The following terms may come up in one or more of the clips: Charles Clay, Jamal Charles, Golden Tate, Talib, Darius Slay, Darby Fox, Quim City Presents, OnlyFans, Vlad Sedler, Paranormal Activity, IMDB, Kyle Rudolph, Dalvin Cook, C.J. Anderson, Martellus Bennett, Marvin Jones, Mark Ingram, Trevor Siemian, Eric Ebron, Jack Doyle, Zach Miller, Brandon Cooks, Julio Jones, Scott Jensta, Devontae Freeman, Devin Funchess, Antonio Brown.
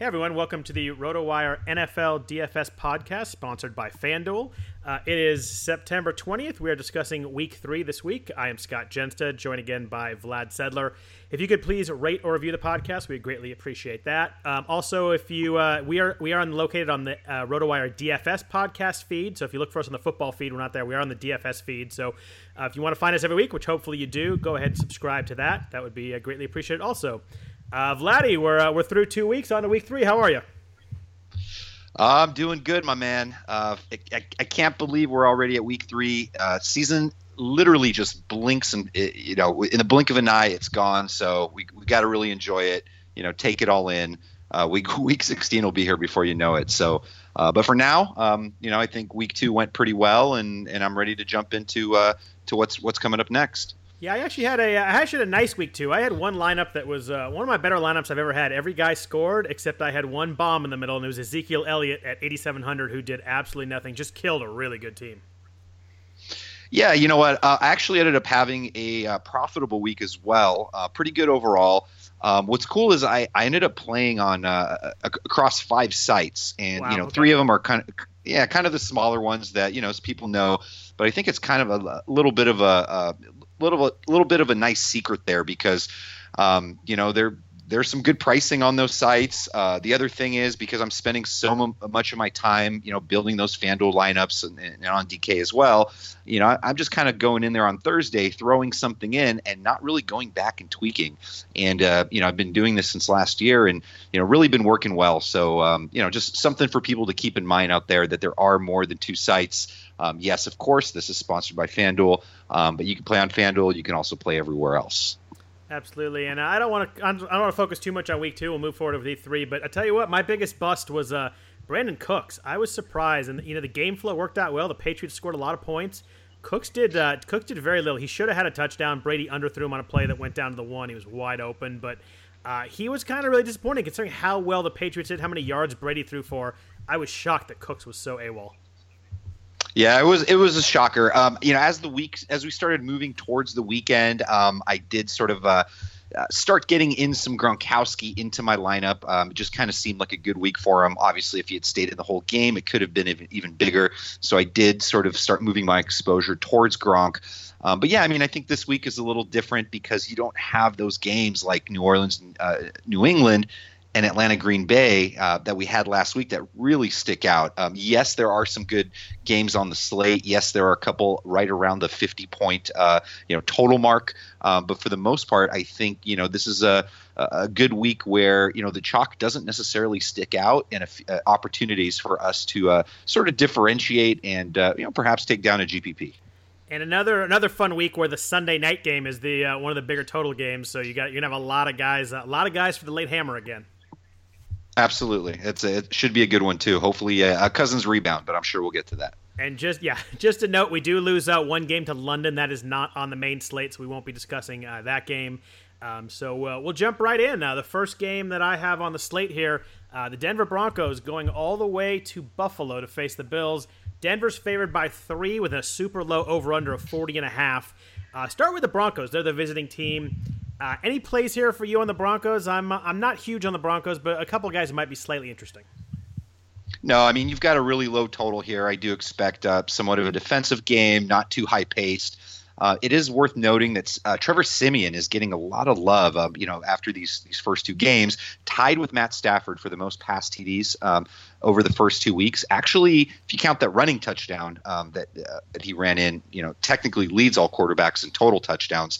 Everyone, welcome to the Rotowire NFL DFS podcast, sponsored by FanDuel. It is September 20th. We are discussing Week 3 this week. I am Scott Jensta, joined again by Vlad Sedler. If you could please rate or review the podcast, we'd greatly appreciate that. Also, if you we are located on the Rotowire DFS podcast feed. So if you look for us on the football feed, we're not there. We are on the DFS feed. So if you want to find us every week, which hopefully you do, go ahead and subscribe to that. That would be greatly appreciated. Also, Vladdy, we're through 2 weeks, on to Week 3. How are you? I'm doing good, my man. I can't believe we're already at Week 3. Season literally just blinks, and in the blink of an eye, it's gone. So we got to really enjoy it. Take it all in. Week 16 will be here before you know it. So, but for now, I think Week 2 went pretty well, and I'm ready to jump into to what's coming up next. Yeah, I actually had a nice Week 2. I had one lineup that was one of my better lineups I've ever had. Every guy scored, except I had one bomb in the middle, and it was Ezekiel Elliott at 8,700, who did absolutely nothing, just killed a really good team. Yeah, you know what? I actually ended up having a profitable week as well. Pretty good overall. What's cool is I ended up playing on across 5 sites, and okay. 3 of them are kind of the smaller ones that as people know, but I think it's kind of a little bit of a nice secret there because, there's some good pricing on those sites. The other thing is because I'm spending so much of my time, building those FanDuel lineups and on DK as well. I'm just kind of going in there on Thursday, throwing something in and not really going back and tweaking. And, I've been doing this since last year and, really been working well. So, just something for people to keep in mind out there that there are more than 2 sites. Yes, of course, this is sponsored by FanDuel, but you can play on FanDuel. You can also play everywhere else. Absolutely, and I don't want to focus too much on Week 2. We'll move forward with Week 3, but I tell you what, my biggest bust was Brandon Cooks. I was surprised, and the game flow worked out well. The Patriots scored a lot of points. Cooks did very little. He should have had a touchdown. Brady underthrew him on a play that went down to the 1. He was wide open, but he was kind of really disappointing considering how well the Patriots did, how many yards Brady threw for. I was shocked that Cooks was so AWOL. Yeah, it was a shocker. As we started moving towards the weekend, I did sort of start getting in some Gronkowski into my lineup. It just kind of seemed like a good week for him. Obviously, if he had stayed in the whole game, it could have been even bigger. So I did sort of start moving my exposure towards Gronk. I think this week is a little different because you don't have those games like New Orleans and New England. and Atlanta Green Bay that we had last week that really stick out. Yes, there are some good games on the slate. Yes, there are a couple right around the 50-point total mark. But for the most part, I think this is a good week where the chalk doesn't necessarily stick out, and opportunities for us to sort of differentiate and perhaps take down a GPP. And another fun week where the Sunday night game is the one of the bigger total games. So you're gonna have a lot of guys for the late hammer again. Absolutely, it should be a good one too. Hopefully, a Cousins rebound, but I'm sure we'll get to that. And just a note, we do lose one game to London. That is not on the main slate, so we won't be discussing that game. So we'll jump right in. The first game that I have on the slate here, the Denver Broncos going all the way to Buffalo to face the Bills. Denver's favored by 3 with a super low over-under of 40.5. Start with the Broncos. They're the visiting team. Any plays here for you on the Broncos? I'm not huge on the Broncos, but a couple guys might be slightly interesting. No, I mean, you've got a really low total here. I do expect somewhat of a defensive game, not too high-paced. It is worth noting that Trevor Siemian is getting a lot of love, after these first two games, tied with Matt Stafford for the most pass TDs over the first 2 weeks. Actually, if you count that running touchdown that he ran in, technically leads all quarterbacks in total touchdowns.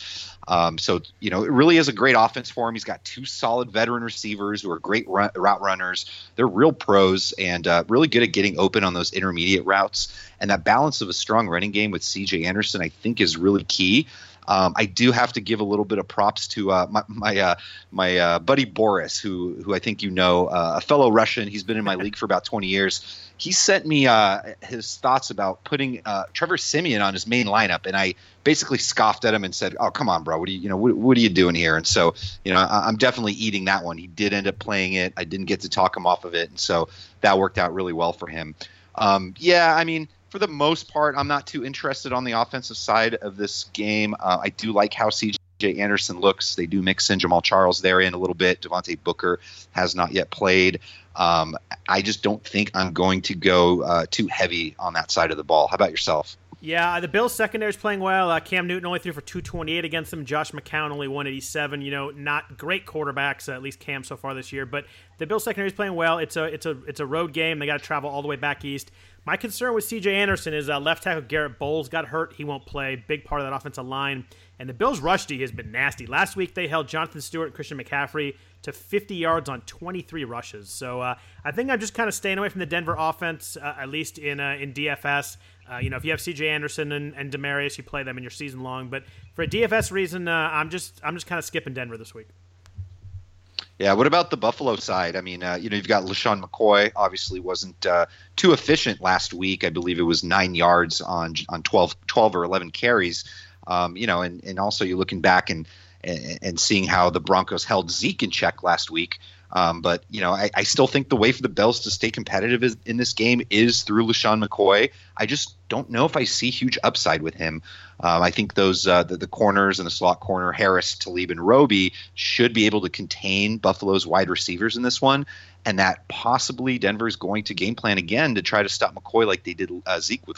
So it really is a great offense for him. He's got two solid veteran receivers who are great route runners. They're real pros and really good at getting open on those intermediate routes. And that balance of a strong running game with C.J. Anderson, I think, is really key. I do have to give a little bit of props to my buddy Boris, who I think a fellow Russian. He's been in my league for about 20 years. He sent me his thoughts about putting Trevor Siemian on his main lineup, and I basically scoffed at him and said, "Oh, come on, bro! What are you doing here?" And so, I'm definitely eating that one. He did end up playing it. I didn't get to talk him off of it, and so that worked out really well for him. For the most part, I'm not too interested on the offensive side of this game. I do like how C.J. Anderson looks. They do mix in Jamal Charles there in a little bit. Devontae Booker has not yet played. I just don't think I'm going to go too heavy on that side of the ball. How about yourself? Yeah, the Bills' secondary is playing well. Cam Newton only threw for 228 against them. Josh McCown only 187. Not great quarterbacks, at least Cam so far this year. But the Bills' secondary is playing well. It's a road game. They got to travel all the way back east. My concern with C.J. Anderson is left tackle Garrett Bowles got hurt. He won't play. Big part of that offensive line. And the Bills' rush D has been nasty. Last week, they held Jonathan Stewart and Christian McCaffrey to 50 yards on 23 rushes. So I think I'm just kind of staying away from the Denver offense, at least in DFS. If you have C.J. Anderson and Demaryius, you play them in your season long. But for a DFS reason, I'm just kind of skipping Denver this week. Yeah, what about the Buffalo side? I mean, you've got LeSean McCoy. Obviously wasn't too efficient last week. I believe it was 9 yards on 12 or 11 carries. And also you're looking back and seeing how the Broncos held Zeke in check last week. But I still think the way for the Bills to stay competitive in this game is through LeSean McCoy. I just don't know if I see huge upside with him. I think those the corners and the slot corner, Harris, Talib, and Roby, should be able to contain Buffalo's wide receivers in this one, and that possibly Denver's going to game plan again to try to stop McCoy like they did Zeke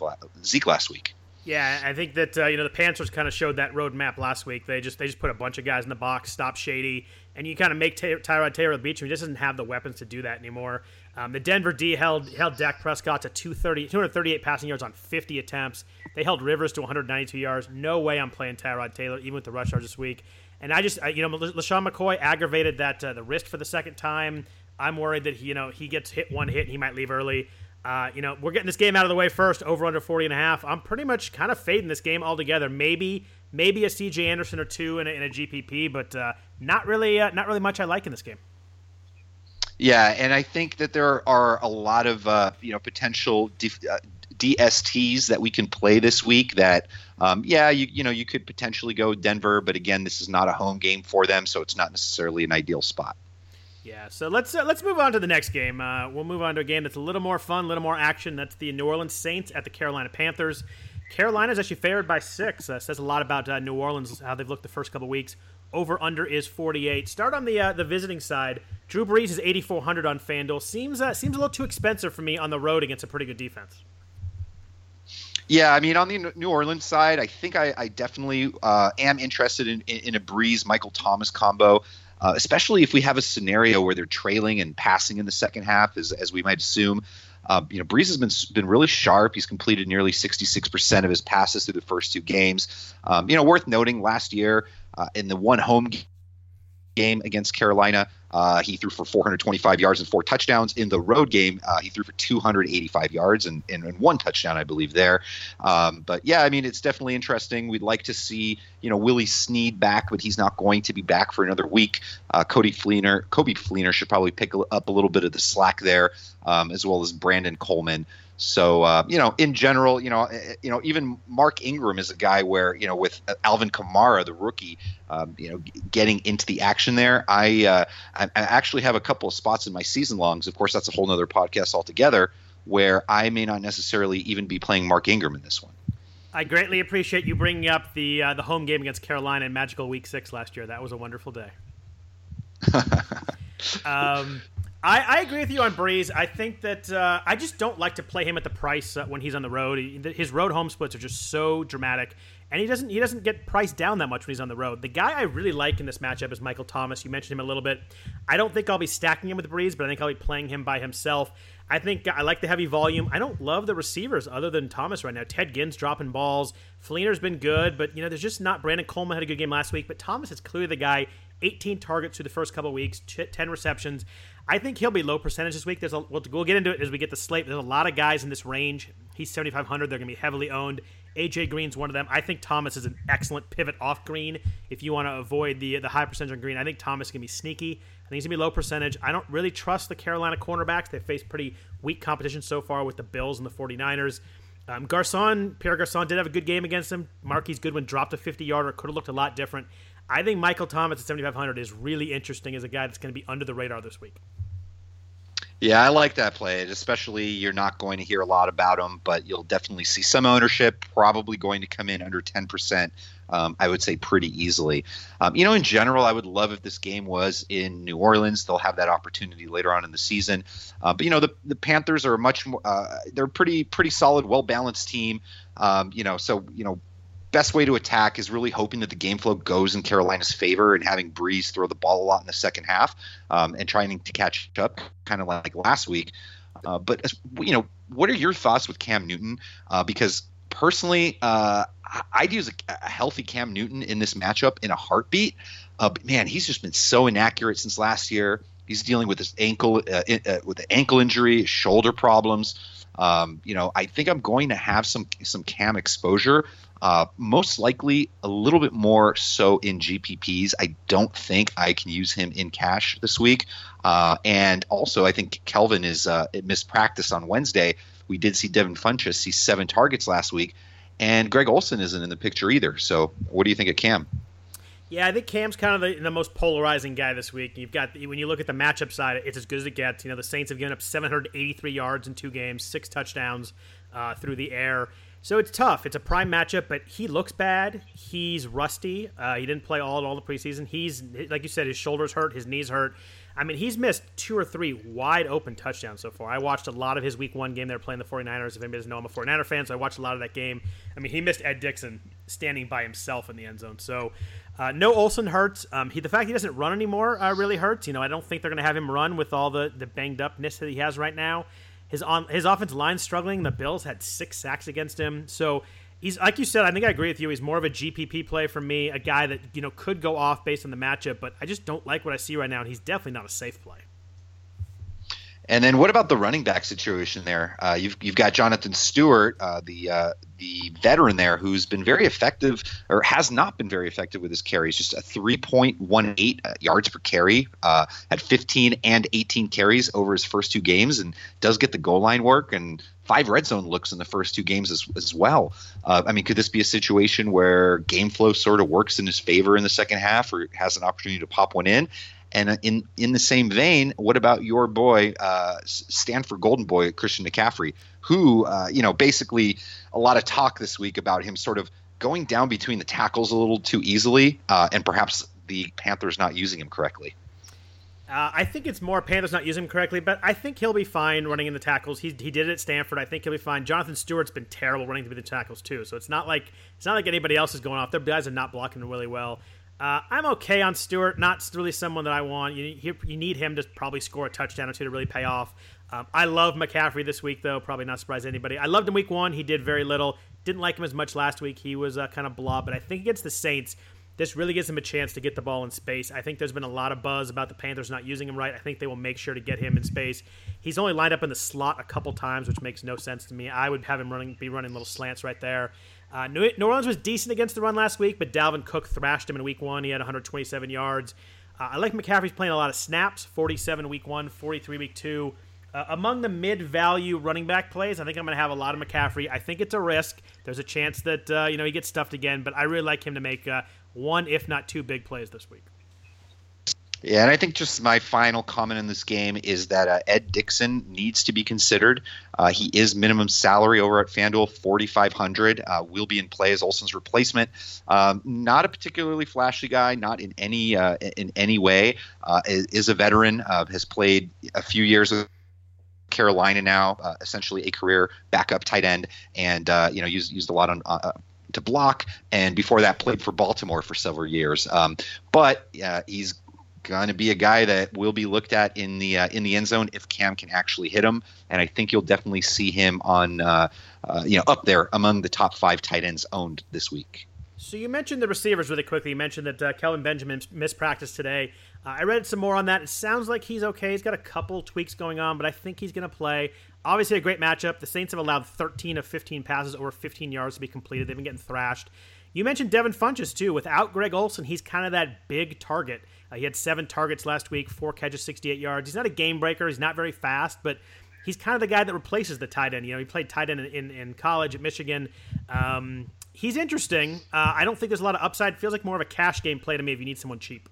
last week. Yeah, I think that the Panthers kind of showed that roadmap last week. They just put a bunch of guys in the box, stop Shady, and you kind of make Tyrod Taylor the beach. He just doesn't have the weapons to do that anymore. The Denver D held Dak Prescott to 238 passing yards on 50 attempts. They held Rivers to 192 yards. No way I'm playing Tyrod Taylor, even with the rush yards this week. And I just, LeSean McCoy aggravated that the wrist for the second time. I'm worried that he gets hit, and he might leave early. We're getting this game out of the way first, over under 40.5. I'm pretty much kind of fading this game altogether. Maybe a C.J. Anderson or two in a GPP, but not really much I like in this game. Yeah, and I think that there are a lot of potential DSTs that we can play this week that you could potentially go Denver, but again, this is not a home game for them, so it's not necessarily an ideal spot. Yeah, so let's move on to the next game. We'll move on to a game that's a little more fun, a little more action. That's the New Orleans Saints at the Carolina Panthers. Carolina's actually favored by 6. Says a lot about New Orleans, how they've looked the first couple weeks. Over-under is 48. Start on the visiting side. Drew Brees is 8,400 on FanDuel. Seems a little too expensive for me on the road against a pretty good defense. Yeah, I mean, on the New Orleans side, I think I definitely am interested in a Brees-Michael Thomas combo. especially if we have a scenario where they're trailing and passing in the second half, as we might assume. Brees has been really sharp. He's completed nearly 66% of his passes through the first two games. Worth noting, last year in the one home game against Carolina, he threw for 425 yards and 4 touchdowns. In the road game, he threw for 285 yards and 1 touchdown, I believe, there. It's definitely interesting. We'd like to see, Willie Snead back, but he's not going to be back for another week. Kobe Fleener should probably pick up a little bit of the slack there, as well as Brandon Coleman. So, in general, even Mark Ingram is a guy where, with Alvin Kamara, the rookie, getting into the action there. I actually have a couple of spots in my season longs. Of course, that's a whole nother podcast altogether, where I may not necessarily even be playing Mark Ingram in this one. I greatly appreciate you bringing up the home game against Carolina in Magical Week 6 last year. That was a wonderful day. I agree with you on Brees. I think that I just don't like to play him at the price when he's on the road. His road-home splits are just so dramatic, and he doesn't get priced down that much when he's on the road. The guy I really like in this matchup is Michael Thomas. You mentioned him a little bit. I don't think I'll be stacking him with Brees, but I think I'll be playing him by himself. I think I like the heavy volume. I don't love the receivers other than Thomas right now. Ted Ginn's dropping balls. Fleener's been good, but there's just not. Brandon Coleman had a good game last week, but Thomas is clearly the guy. 18 targets through the first couple of weeks, 10 receptions. I think he'll be low percentage this week. We'll get into it as we get the slate. There's a lot of guys in this range. He's 7,500. They're going to be heavily owned. A.J. Green's one of them. I think Thomas is an excellent pivot off Green if you want to avoid the high percentage on Green. I think Thomas is going to be sneaky. I think he's going to be low percentage. I don't really trust the Carolina cornerbacks. They've faced pretty weak competition so far with the Bills and the 49ers. Pierre Garçon did have a good game against him. Marquise Goodwin dropped a 50-yarder. Could have looked a lot different. I think Michael Thomas at 7,500 is really interesting as a guy that's going to be under the radar this week. Yeah, I like that play, especially you're not going to hear a lot about him, but you'll definitely see some ownership, probably going to come in under 10%, I would say pretty easily. In general, I would love if this game was in New Orleans. They'll have that opportunity later on in the season. The Panthers are much more they're pretty solid, well-balanced team, best way to attack is really hoping that the game flow goes in Carolina's favor and having Brees throw the ball a lot in the second half and trying to catch up, kind of like last week. But what are your thoughts with Cam Newton? Because personally, I'd use a healthy Cam Newton in this matchup in a heartbeat. But man, he's just been so inaccurate since last year. He's dealing with his ankle with an ankle injury, shoulder problems. I think I'm going to have some Cam exposure, most likely a little bit more so in GPPs. I don't think I can use him in cash this week. And also, I think Kelvin is missed practice on Wednesday. We did see Devin Funchess. He's 7 targets last week, and Greg Olsen isn't in the picture either. So, what do you think of Cam? Yeah, I think Cam's kind of the most polarizing guy this week. When you look at the matchup side, it's as good as it gets. The Saints have given up 783 yards in 2 games, 6 touchdowns through the air. So it's tough. It's a prime matchup, but he looks bad. He's rusty. He didn't play all the preseason. He's, like you said, his shoulders hurt, his knees hurt. I mean, he's missed 2 or 3 wide open touchdowns so far. I watched a lot of his week 1 game. They were playing the 49ers. If anybody doesn't know, I'm a 49er fan, so I watched a lot of that game. I mean, he missed Ed Dixon standing by himself in the end zone. So no Olsen hurts. The fact he doesn't run anymore really hurts. I don't think they're going to have him run with all the banged upness that he has right now. His offensive line's struggling. The Bills had 6 sacks against him. So he's, like you said, I think I agree with you. He's more of a GPP play for me, a guy that could go off based on the matchup, but I just don't like what I see right now, and he's definitely not a safe play. And then what about the running back situation there? You've got Jonathan Stewart, the veteran there, who's been very effective or has not been very effective with his carries. Just a 3.18 yards per carry, had 15 and 18 carries over his first 2 games, and does get the goal line work and 5 red zone looks in the first 2 games as well. Could this be a situation where game flow sort of works in his favor in the second half, or has an opportunity to pop one in? And in the same vein, what about your boy, Stanford Golden Boy, Christian McCaffrey, who, basically a lot of talk this week about him sort of going down between the tackles a little too easily, and perhaps the Panthers not using him correctly? I think it's more Panthers not using him correctly, but I think he'll be fine running in the tackles. He did it at Stanford. I think he'll be fine. Jonathan Stewart's been terrible running through the tackles too, so it's not like anybody else is going off. Their guys are not blocking him really well. I'm okay on Stewart. Not really someone that I want. You need him to probably score a touchdown or two to really pay off. I love McCaffrey this week, though. Probably not surprise anybody. I loved him week one. He did very little. Didn't like him as much last week. He was kind of blah, but I think against the Saints, this really gives him a chance to get the ball in space. I think there's been a lot of buzz about the Panthers not using him right. I think they will make sure to get him in space. He's only lined up in the slot a couple times, which makes no sense to me. I would have him running little slants right there. New Orleans was decent against the run last week, but Dalvin Cook thrashed him in week one. He had 127 yards. I like McCaffrey's playing a lot of snaps, 47 week one, 43 week two. Among the mid-value running back plays, I think I'm going to have a lot of McCaffrey. I think it's a risk. There's a chance that he gets stuffed again, but I really like him to make one, if not two, big plays this week. Yeah, and I think just my final comment in this game is that Ed Dixon needs to be considered. He is minimum salary over at FanDuel, $4,500. Will be in play as Olsen's replacement. Not a particularly flashy guy, not in any way. Is a veteran. Has played a few years with Carolina now, essentially a career backup tight end, and used a lot on to block. And before that, played for Baltimore for several years. But he's going to be a guy that will be looked at in the end zone if Cam can actually hit him, and I think you'll definitely see him on up there among the top five tight ends owned this week. So you mentioned the receivers really quickly. You mentioned that Kelvin Benjamin mispracticed today. I read some more on that. It sounds like he's okay. He's got a couple tweaks going on, but I think he's going to play. Obviously a great matchup. The Saints have allowed 13 of 15 passes over 15 yards to be completed. They've been getting thrashed. You mentioned Devin Funchess, too. Without Greg Olsen, he's kind of that big target. He had 7 targets last week, 4 catches, 68 yards. He's not a game breaker. He's not very fast, but he's kind of the guy that replaces the tight end. He played tight end in college at Michigan. He's interesting. I don't think there's a lot of upside. Feels like more of a cash game play to me if you need someone cheap.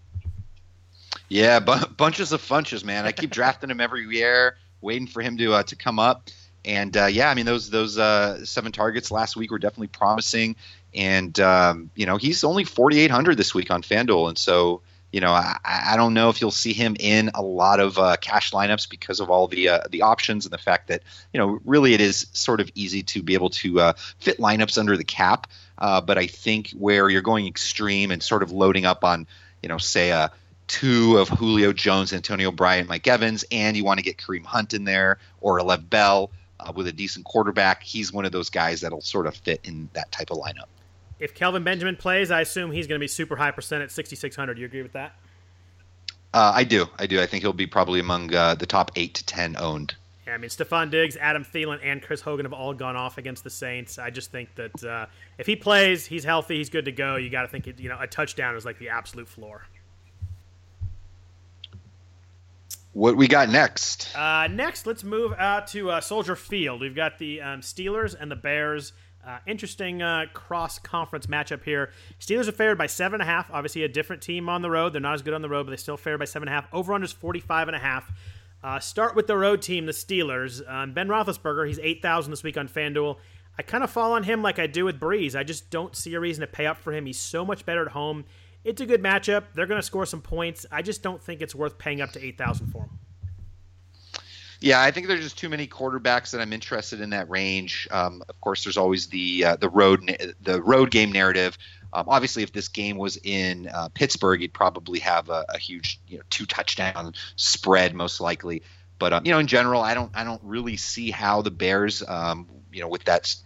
Yeah, bunches of funches, man. I keep drafting him every year, waiting for him to come up. And, those 7 targets last week were definitely promising. And, he's only 4,800 this week on FanDuel. And so, I don't know if you'll see him in a lot of cash lineups because of all the options and the fact that, really it is sort of easy to be able to fit lineups under the cap. But I think where you're going extreme and sort of loading up on, say 2 of Julio Jones, Antonio Bryant, Mike Evans, and you want to get Kareem Hunt in there or Le'Veon Bell with a decent quarterback, he's one of those guys that'll sort of fit in that type of lineup. If Kelvin Benjamin plays, I assume he's going to be super high percent at 6,600. Do you agree with that? I do. I think he'll be probably among the top 8 to 10 owned. Yeah, Stephon Diggs, Adam Thielen, and Chris Hogan have all gone off against the Saints. I just think that if he plays, he's healthy, he's good to go. You got to think, a touchdown is like the absolute floor. What we got next? Next, let's move out to Soldier Field. We've got the Steelers and the Bears. Interesting cross-conference matchup here. Steelers are favored by 7.5. Obviously a different team on the road. They're not as good on the road, but they still favored by 7.5. Over-under is 45.5. Start with the road team, the Steelers. Ben Roethlisberger, he's 8,000 this week on FanDuel. I kind of fall on him like I do with Breeze. I just don't see a reason to pay up for him. He's so much better at home. It's a good matchup. They're going to score some points. I just don't think it's worth paying up to 8,000 for him. Yeah, I think there's just too many quarterbacks that I'm interested in that range. Of course, there's always the road game narrative. Obviously, if this game was in Pittsburgh, you'd probably have a huge 2-touchdown spread most likely. But in general, I don't really see how the Bears with that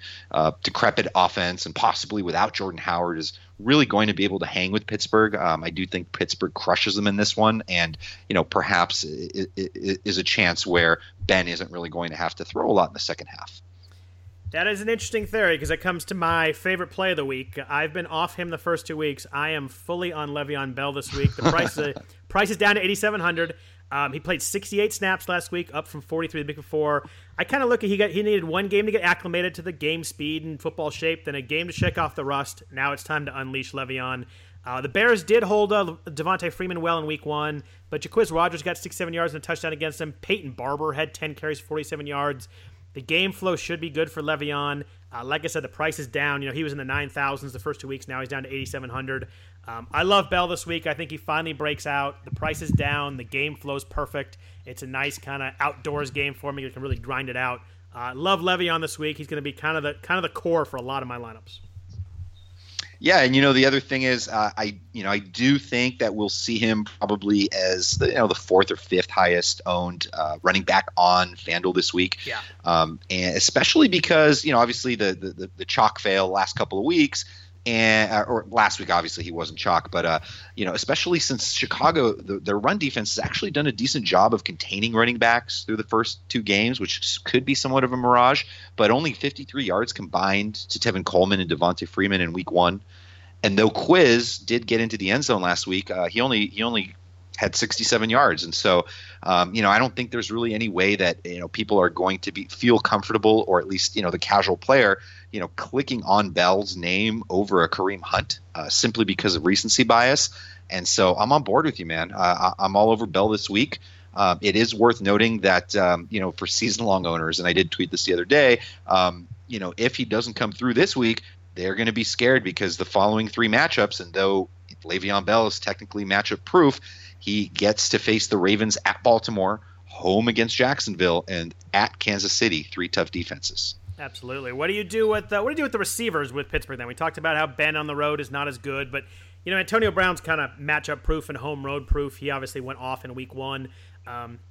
decrepit offense and possibly without Jordan Howard is really going to be able to hang with Pittsburgh. I do think Pittsburgh crushes them in this one, and perhaps it is a chance where Ben isn't really going to have to throw a lot in the second half. That is an interesting theory because it comes to my favorite play of the week. I've been off him the first 2 weeks. I am fully on Le'Veon Bell this week. The price price is down to 8,700. He played 68 snaps last week, up from 43 the week before. I kind of look at he needed one game to get acclimated to the game speed and football shape, then a game to shake off the rust. Now it's time to unleash Le'Veon. The Bears did hold Devontae Freeman well in week one, but Jacquizz Rodgers got 6-7 yards and a touchdown against him. Peyton Barber had 10 carries, 47 yards. The game flow should be good for Le'Veon. Like I said, the price is down. He was in the 9,000s the first 2 weeks. Now he's down to 8,700. I love Bell this week. I think he finally breaks out. The price is down. The game flow's perfect. It's a nice kind of outdoors game for me. You can really grind it out. Love Le'Veon this week. He's going to be kind of the core for a lot of my lineups. Yeah, and the other thing is, I do think that we'll see him probably as the fourth or fifth highest owned running back on FanDuel this week. Yeah, and especially because obviously the chalk fail last couple of weeks. Or last week, obviously, he wasn't chalk, but, especially since Chicago, their run defense has actually done a decent job of containing running backs through the first two games, which could be somewhat of a mirage, but only 53 yards combined to Tevin Coleman and Devontae Freeman in week one. And though Quiz did get into the end zone last week, he only had 67 yards. And so, I don't think there's really any way that, people are going to feel comfortable, or at least, the casual player, clicking on Bell's name over a Kareem Hunt simply because of recency bias. And so I'm on board with you, man. I'm all over Bell this week. It is worth noting that, for season long owners, and I did tweet this the other day, if he doesn't come through this week, they're going to be scared because the following three matchups, and though Le'Veon Bell is technically matchup proof, he gets to face the Ravens at Baltimore, home against Jacksonville, and at Kansas City, three tough defenses. Absolutely. What do you do with the receivers with Pittsburgh then? We talked about how Ben on the road is not as good, but Antonio Brown's kind of matchup proof and home road proof. He obviously went off in week one.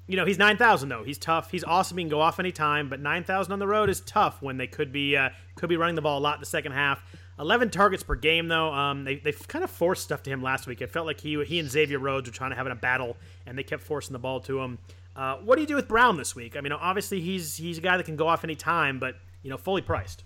He's 9,000 though. He's tough. He's awesome. He can go off anytime, but 9,000 on the road is tough when they could be running the ball a lot in the second half. 11 targets per game, though. They kind of forced stuff to him last week. It felt like he and Xavier Rhodes were trying to have a battle, and they kept forcing the ball to him. What do you do with Brown this week? I mean, obviously he's a guy that can go off any time, but fully priced.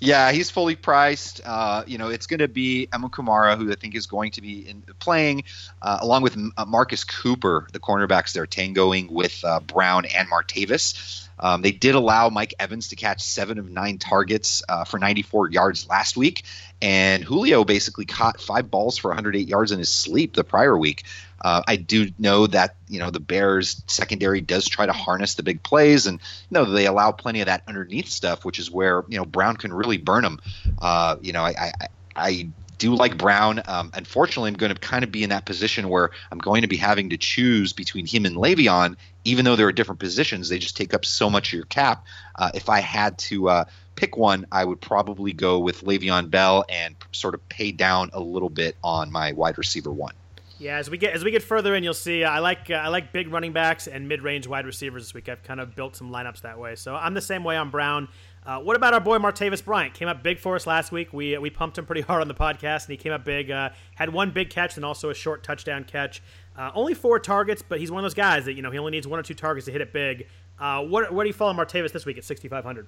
Yeah, he's fully priced. It's going to be Emma Kamara, who I think is going to be playing, along with Marcus Cooper, the cornerbacks. They're tangoing with Brown and Martavis. They did allow Mike Evans to catch 7 of 9 targets for 94 yards last week. And Julio basically caught 5 balls for 108 yards in his sleep the prior week. I do know that, the Bears secondary does try to harness the big plays, and, they allow plenty of that underneath stuff, which is where, Brown can really burn them. I do like Brown. Unfortunately, I'm going to kind of be in that position where I'm going to be having to choose between him and Le'Veon, even though there are different positions. They just take up so much of your cap. If I had to pick one, I would probably go with Le'Veon Bell and sort of pay down a little bit on my wide receiver one. Yeah, as we get further in, you'll see I like big running backs and mid-range wide receivers this week. I've kind of built some lineups that way. So I'm the same way on Brown. What about our boy Martavis Bryant? Came up big for us last week. We pumped him pretty hard on the podcast, and he came up big. Had one big catch and also a short touchdown catch. Only 4 targets, but he's one of those guys that he only needs 1 or 2 targets to hit it big. Where do you fall on Martavis this week at 6,500?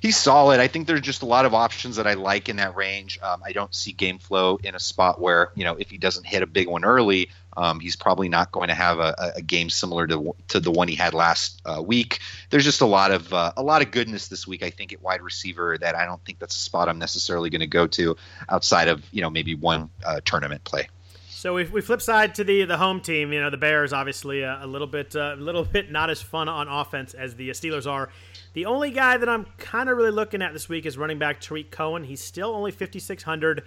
He's solid. I think there's just a lot of options that I like in that range. I don't see game flow in a spot where, if he doesn't hit a big one early, he's probably not going to have a game similar to the one he had last week. There's just a lot of goodness this week, I think, at wide receiver, that I don't think that's a spot I'm necessarily going to go to outside of, maybe one tournament play. So we flip side to the home team. The Bears obviously a little bit not as fun on offense as the Steelers are. The only guy that I'm kind of really looking at this week is running back Tarik Cohen. He's still only 5,600.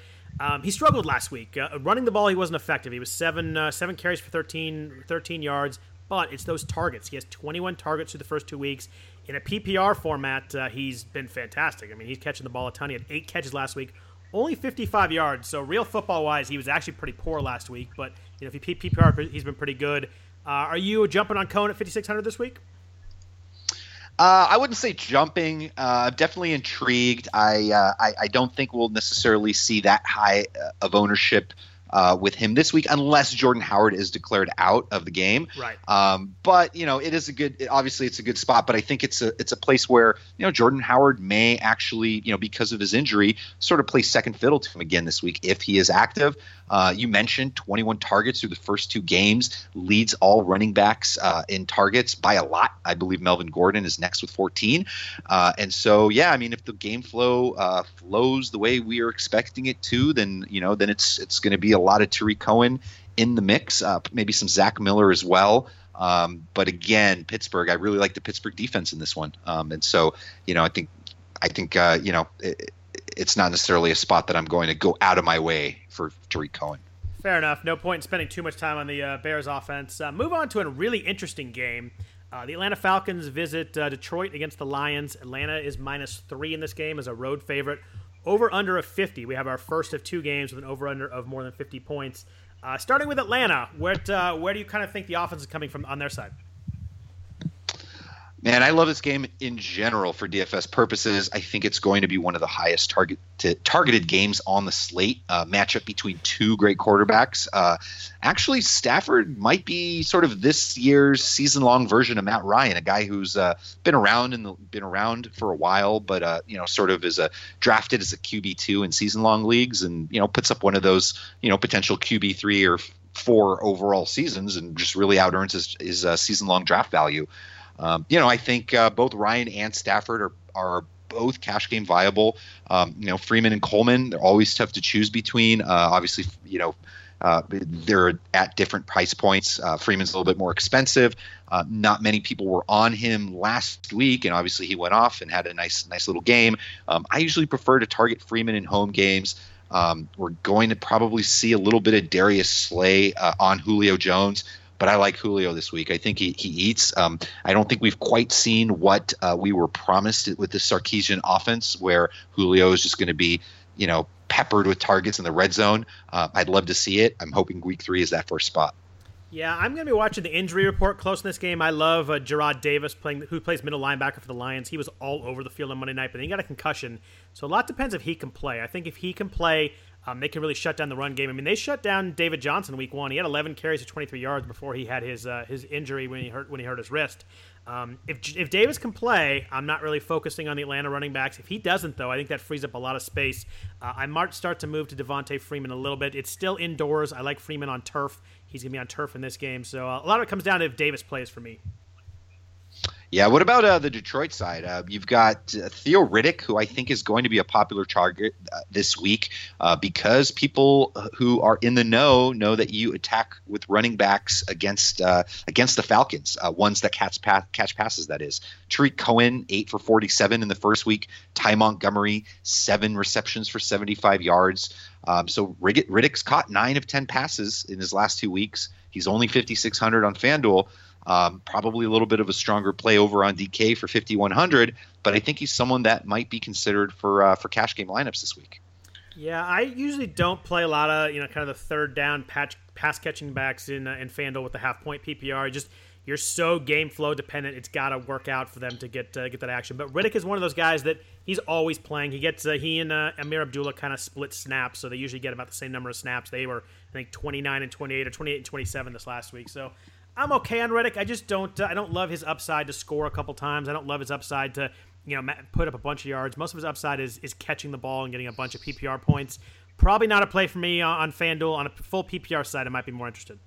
He struggled last week. Running the ball, he wasn't effective. He was seven carries for 13 yards, but it's those targets. He has 21 targets through the first 2 weeks. In a PPR format, he's been fantastic. I mean, he's catching the ball a ton. He had 8 catches last week. Only 55 yards, so real football-wise, he was actually pretty poor last week. But if you PPR, he's been pretty good. Are you jumping on Cohen at 5,600 this week? I wouldn't say jumping. I'm definitely intrigued. I don't think we'll necessarily see that high of ownership with him this week, unless Jordan Howard is declared out of the game. Right. But it is it's a good spot, but I think it's a place where, Jordan Howard may actually, because of his injury, sort of play second fiddle to him again this week, if he is active. You mentioned 21 targets through the first 2 games, leads all running backs in targets by a lot. I believe Melvin Gordon is next with 14. And so, yeah, I mean, if the game flow flows the way we are expecting it to, then, then it's going to be a lot of Tarik Cohen in the mix, maybe some Zach Miller as well. But again, Pittsburgh, I really like the Pittsburgh defense in this one. And so, I think it's not necessarily a spot that I'm going to go out of my way for Tarik Cohen. Fair enough. No point in spending too much time on the Bears offense. Move on to a really interesting game. The Atlanta Falcons visit Detroit against the Lions. Atlanta is -3 in this game as a road favorite. Over under of 50. We have our first of two games with an over under of more than 50 points. Starting with Atlanta, where do you kind of think the offense is coming from on their side? Man, I love this game in general for DFS purposes. I think it's going to be one of the highest targeted games on the slate. Matchup between two great quarterbacks. Actually, Stafford might be sort of this year's season-long version of Matt Ryan, a guy who's been around for a while, but sort of is drafted as a QB2 in season-long leagues, and puts up one of those potential QB3 or four overall seasons, and just really out-earns his season-long draft value. I think both Ryan and Stafford are both cash game viable. Freeman and Coleman, they're always tough to choose between. Obviously, they're at different price points. Freeman's a little bit more expensive. Not many people were on him last week, and obviously he went off and had a nice little game. I usually prefer to target Freeman in home games. We're going to probably see a little bit of Darius Slay on Julio Jones. But I like Julio this week. I think he eats. I don't think we've quite seen what we were promised with the Sarkisian offense, where Julio is just going to be, peppered with targets in the red zone. I'd love to see it. I'm hoping week three is that first spot. Yeah, I'm going to be watching the injury report close in this game. I love Gerard Davis, who plays middle linebacker for the Lions. He was all over the field on Monday night, but then he got a concussion. So a lot depends if he can play. I think if he can play, they can really shut down the run game. I mean, they shut down David Johnson week one. He had 11 carries to 23 yards before he had his injury when he hurt his wrist. If Davis can play, I'm not really focusing on the Atlanta running backs. If he doesn't, though, I think that frees up a lot of space. I might start to move to Devontae Freeman a little bit. It's still indoors. I like Freeman on turf. He's going to be on turf in this game. So a lot of it comes down to if Davis plays for me. Yeah, what about the Detroit side? You've got Theo Riddick, who I think is going to be a popular target this week because people who are in the know that you attack with running backs against the Falcons, ones that catch passes, that is. Tarik Cohen, 8 for 47 in the first week. Ty Montgomery, 7 receptions for 75 yards. So Riddick's caught 9 of 10 passes in his last 2 weeks. He's only 5,600 on FanDuel. Probably a little bit of a stronger play over on DK for 5,100, but I think he's someone that might be considered for cash game lineups this week. Yeah, I usually don't play a lot of kind of the third down pass catching backs in FanDuel with the half point PPR. Just you're so game flow dependent; it's got to work out for them to get that action. But Riddick is one of those guys that he's always playing. He gets he and Amir Abdullah kind of split snaps, so they usually get about the same number of snaps. They were I think 29 and 28 or 28 and 27 this last week, so. I'm okay on Riddick. I just don't love his upside to score a couple times. I don't love his upside to put up a bunch of yards. Most of his upside is catching the ball and getting a bunch of PPR points. Probably not a play for me on FanDuel. On a full PPR side, I might be more interested.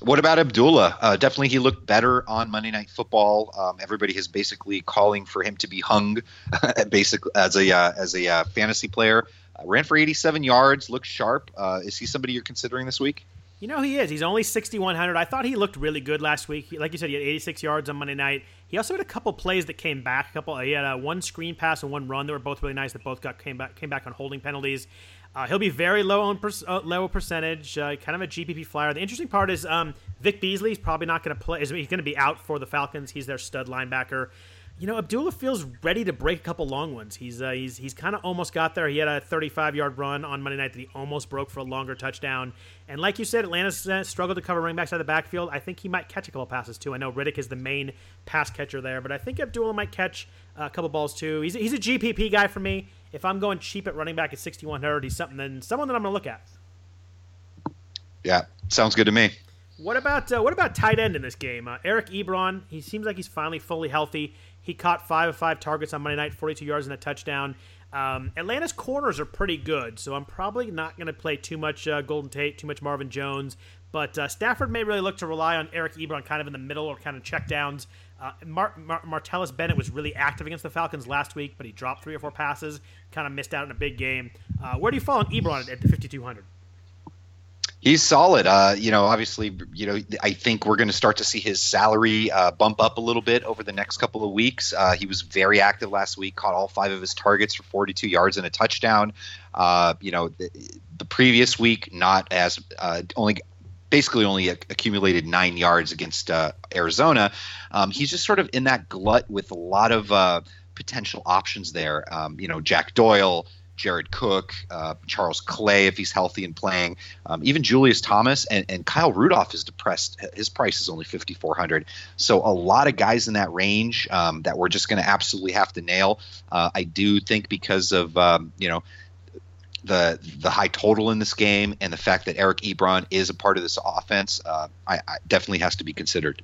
What about Abdullah? Definitely he looked better on Monday Night Football. Everybody is basically calling for him to be hung basically as a fantasy player. Ran for 87 yards, looked sharp. Is he somebody you're considering this week? He is. He's only 6,100. I thought he looked really good last week. Like you said, he had 86 yards on Monday night. He also had a couple plays that came back. He had one screen pass and one run that were both really nice. That both came back on holding penalties. He'll be very low percentage. Kind of a GPP flyer. The interesting part is Vic Beasley is probably not going to play. He's going to be out for the Falcons. He's their stud linebacker. Abdullah feels ready to break a couple long ones. He's kind of almost got there. He had a 35-yard run on Monday night that he almost broke for a longer touchdown. And like you said, Atlanta's struggled to cover running backs out of the backfield. I think he might catch a couple passes, too. I know Riddick is the main pass catcher there, but I think Abdullah might catch a couple balls, too. He's a GPP guy for me. If I'm going cheap at running back at 6,100, he's someone that I'm going to look at. Yeah, sounds good to me. What about tight end in this game? Eric Ebron, he seems like he's finally fully healthy. He caught 5 of 5 targets on Monday night, 42 yards and a touchdown. Atlanta's corners are pretty good, so I'm probably not going to play too much Golden Tate, too much Marvin Jones. But Stafford may really look to rely on Eric Ebron kind of in the middle or kind of checkdowns. Martellus Bennett was really active against the Falcons last week, but he dropped 3 or 4 passes, kind of missed out in a big game. Where do you fall on Ebron at the 5,200? He's solid. I think we're going to start to see his salary bump up a little bit over the next couple of weeks. He was very active last week, caught all 5 of his targets for 42 yards and a touchdown. The previous week, not as only accumulated 9 yards against Arizona. He's just sort of in that glut with a lot of potential options there. Jack Doyle, Jared Cook, Charles Clay, if he's healthy and playing, even Julius Thomas and Kyle Rudolph is depressed. His price is only $5,400. So a lot of guys in that range that we're just going to absolutely have to nail. I do think because of, the high total in this game and the fact that Eric Ebron is a part of this offense, I definitely has to be considered.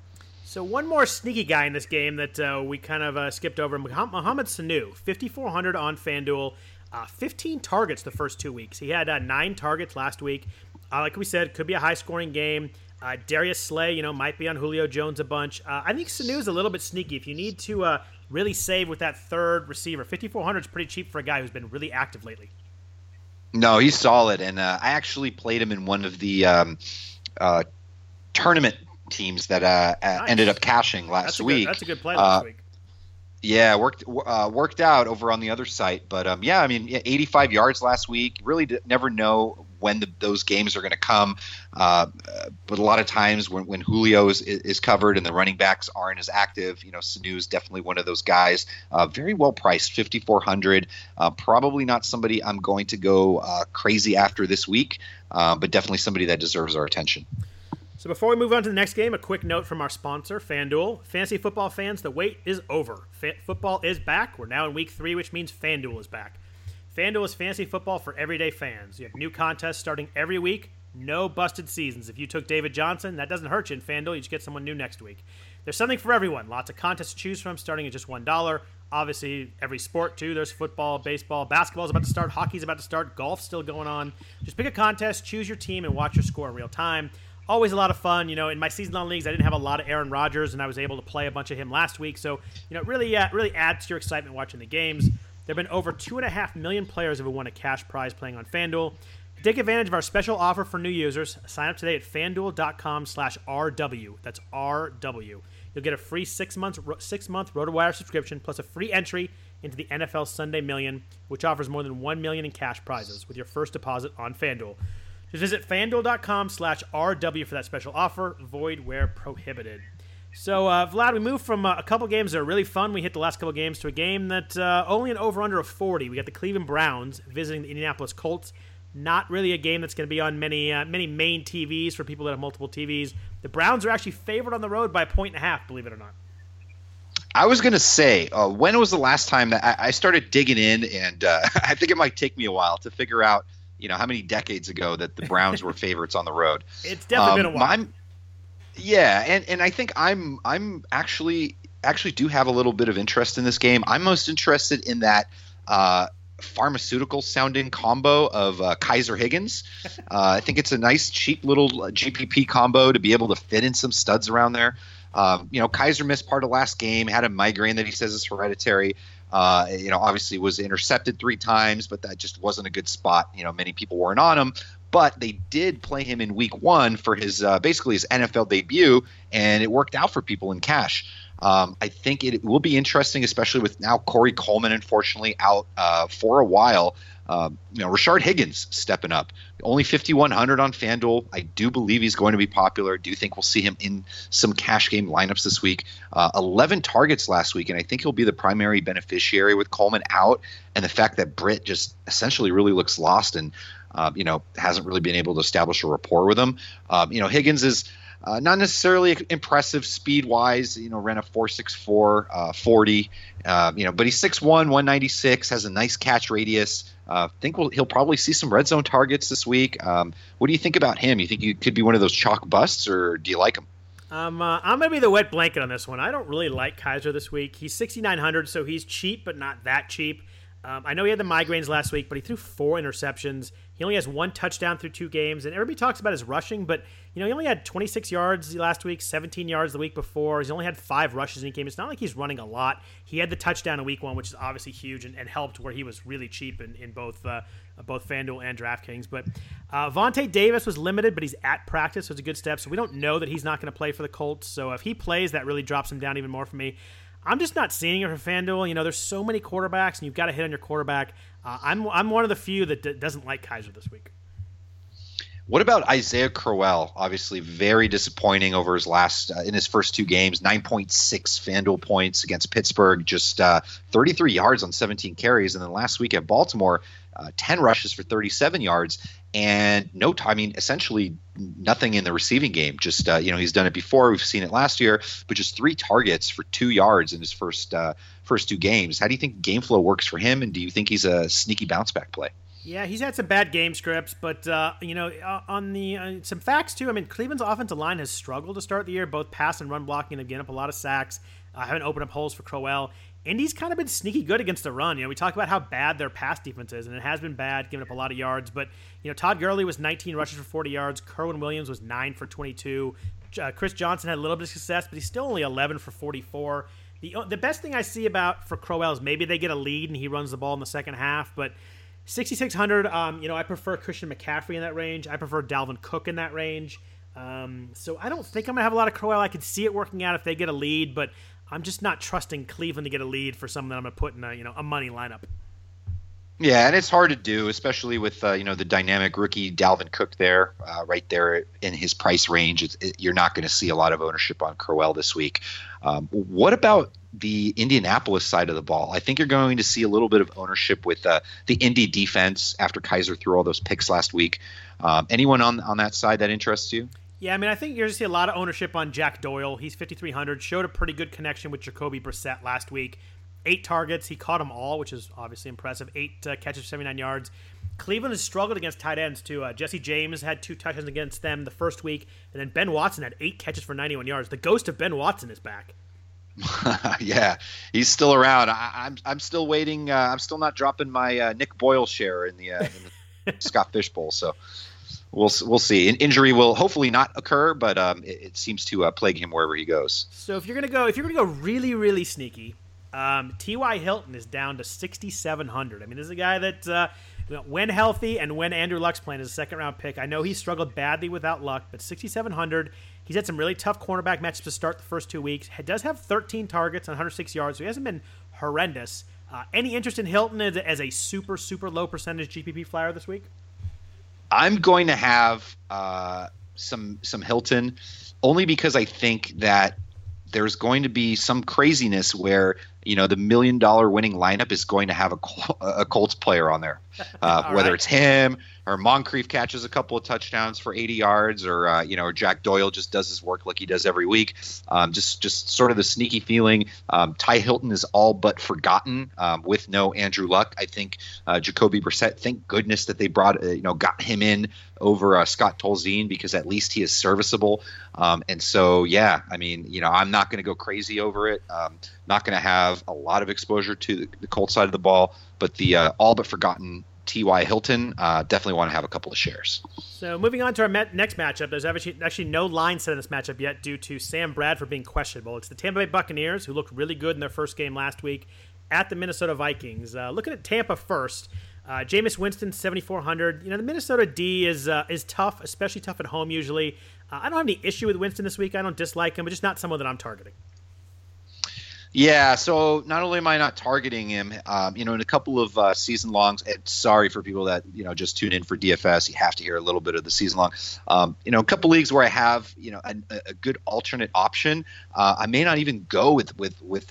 So one more sneaky guy in this game that we kind of skipped over, Mohamed Sanu, $5,400 on FanDuel. 15 targets the first 2 weeks. He had 9 targets last week. Like we said, could be a high-scoring game. Darius Slay, might be on Julio Jones a bunch. I think Sanu is a little bit sneaky. If you need to really save with that third receiver, $5,400 is pretty cheap for a guy who's been really active lately. No, he's solid, and I actually played him in one of the tournament teams that nice. Ended up cashing last week. That's a good play last week. Yeah, worked out over on the other site. But, 85 yards last week. Really never know when those games are going to come. But a lot of times when Julio is covered and the running backs aren't as active, Sanu is definitely one of those guys. Very well priced, $5,400. Probably not somebody I'm going to go crazy after this week, but definitely somebody that deserves our attention. So before we move on to the next game, a quick note from our sponsor, FanDuel. Fantasy football fans, the wait is over. Football is back. We're now in week 3, which means FanDuel is back. FanDuel is fantasy football for everyday fans. You have new contests starting every week. No busted seasons. If you took David Johnson, that doesn't hurt you in FanDuel. You just get someone new next week. There's something for everyone. Lots of contests to choose from starting at just $1. Obviously, every sport, too. There's football, baseball, basketball's about to start, hockey's about to start, golf's still going on. Just pick a contest, choose your team, and watch your score in real time. Always a lot of fun. In my season-long leagues, I didn't have a lot of Aaron Rodgers, and I was able to play a bunch of him last week. So, it really adds to your excitement watching the games. There have been over 2.5 million players who have won a cash prize playing on FanDuel. Take advantage of our special offer for new users. Sign up today at FanDuel.com/RW. That's RW. You'll get a free six-month Rotowire subscription plus a free entry into the NFL Sunday Million, which offers more than $1 million in cash prizes with your first deposit on FanDuel. Just visit FanDuel.com/RW for that special offer, void where prohibited. So, Vlad, we moved from a couple games that are really fun. We hit the last couple games to a game that only an over-under of 40. We got the Cleveland Browns visiting the Indianapolis Colts. Not really a game that's going to be on many main TVs for people that have multiple TVs. The Browns are actually favored on the road by 1.5, believe it or not. I was going to say, when was the last time that I started digging in, and I think it might take me a while to figure out how many decades ago that the Browns were favorites on the road. It's definitely been a while. And I think I'm actually do have a little bit of interest in this game. I'm most interested in that pharmaceutical-sounding combo of Kaiser-Higgins. I think it's a nice, cheap little GPP combo to be able to fit in some studs around there. Kaiser missed part of last game, had a migraine that he says is hereditary. Obviously was intercepted 3 times, but that just wasn't a good spot. Many people weren't on him, but they did play him in week 1 for his basically his NFL debut, and it worked out for people in cash. I think it will be interesting, especially with now Corey Coleman, unfortunately, out for a while. Rashard Higgins stepping up. Only $5,100 on FanDuel. I do believe he's going to be popular. I do think we'll see him in some cash game lineups this week. 11 targets last week, and I think he'll be the primary beneficiary with Coleman out and the fact that Britt just essentially really looks lost and, hasn't really been able to establish a rapport with him. Higgins is not necessarily impressive speed-wise, ran a 4.64, 40, but he's 6'1", 196, has a nice catch radius. Think he'll probably see some red zone targets this week. What do you think about him? You think he could be one of those chalk busts, or do you like him? I'm going to be the wet blanket on this one. I don't really like Kaiser this week. He's 6,900, so he's cheap, but not that cheap. I know he had the migraines last week, but he threw 4 interceptions. He only has 1 touchdown through 2 games, and everybody talks about his rushing, but he only had 26 yards last week, 17 yards the week before. He's only had 5 rushes in the game. It's not like he's running a lot. He had the touchdown in week 1, which is obviously huge and helped where he was really cheap in both FanDuel and DraftKings. But Vontae Davis was limited, but he's at practice, so it's a good step. So we don't know that he's not going to play for the Colts. So if he plays, that really drops him down even more for me. I'm just not seeing it for FanDuel. There's so many quarterbacks, and you've got to hit on your quarterback. I'm one of the few that doesn't like Kaiser this week. What about Isaiah Crowell? Obviously very disappointing over his last in his first two games, 9.6 FanDuel points against Pittsburgh, just 33 yards on 17 carries. And then last week at Baltimore, 10 rushes for 37 yards and essentially nothing in the receiving game. Just, he's done it before. We've seen it last year, but just 3 targets for 2 yards in his first 2 games. How do you think game flow works for him? And do you think he's a sneaky bounce back play? Yeah, he's had some bad game scripts, but, on the some facts, too. I mean, Cleveland's offensive line has struggled to start the year, both pass and run blocking. They've given up a lot of sacks. Haven't opened up holes for Crowell. Indy's kind of been sneaky good against the run. You know, we talk about how bad their pass defense is, and it has been bad, giving up a lot of yards. But, Todd Gurley was 19 rushes for 40 yards. Kerwin Williams was 9 for 22. Chris Johnson had a little bit of success, but he's still only 11 for 44. The best thing I see for Crowell is maybe they get a lead and he runs the ball in the second half, but 6,600, I prefer Christian McCaffrey in that range. I prefer Dalvin Cook in that range. So I don't think I'm going to have a lot of Crowell. I could see it working out if they get a lead, but I'm just not trusting Cleveland to get a lead for someone that I'm going to put in a money lineup. Yeah, and it's hard to do, especially with, the dynamic rookie Dalvin Cook there, right there in his price range. You're not going to see a lot of ownership on Crowell this week. What about the Indianapolis side of the ball? I think you're going to see a little bit of ownership with the Indy defense after Kaiser threw all those picks last week. Anyone on that side that interests you? Yeah, I think you're going to see a lot of ownership on Jack Doyle. He's 5,300, showed a pretty good connection with Jacoby Brissett last week. 8 targets. He caught them all, which is obviously impressive. 8 catches for 79 yards. Cleveland has struggled against tight ends, too. Jesse James had 2 touchdowns against them the first week, and then Ben Watson had 8 catches for 91 yards. The ghost of Ben Watson is back. Yeah, he's still around. I'm still waiting. I'm still not dropping my Nick Boyle share in the Scott Fish Bowl, so we'll see. An injury will hopefully not occur, but it seems to plague him wherever he goes. So if you're gonna go really, really sneaky, T.Y. Hilton is down to 6,700. This is a guy that, when healthy and when Andrew Luck's playing, is a second-round pick. I know he struggled badly without Luck, but 6,700. He's had some really tough cornerback matchups to start the first 2 weeks. He does have 13 targets and 106 yards, so he hasn't been horrendous. Any interest in Hilton as a super, super low percentage GPP flyer this week? I'm going to have some Hilton, only because I think that there's going to be some craziness where the $1 million winning lineup is going to have a Colts player on there, whether it's him or Moncrief catches a couple of touchdowns for 80 yards, or Jack Doyle just does his work like he does every week. Just sort of the sneaky feeling. Ty Hilton is all but forgotten with no Andrew Luck. I think Jacoby Brissett. Thank goodness that they got him in over Scott Tolzien, because at least he is serviceable. And so yeah, I'm not going to go crazy over it. Not going to have a lot of exposure to the Colts side of the ball, but the all but forgotten T.Y. Hilton, definitely want to have a couple of shares. So moving on to our next matchup, there's actually no line set in this matchup yet due to Sam Bradford being questionable. It's the Tampa Bay Buccaneers, who looked really good in their first game last week, at the Minnesota Vikings. Looking at Tampa first, Jameis Winston, 7,400. The Minnesota D is tough, especially tough at home usually. I don't have any issue with Winston this week. I don't dislike him, but just not someone that I'm targeting. Yeah, so not only am I not targeting him, in a couple of season longs, and sorry for people that, just tune in for DFS, you have to hear a little bit of the season long. A couple leagues where I have, a good alternate option, I may not even go with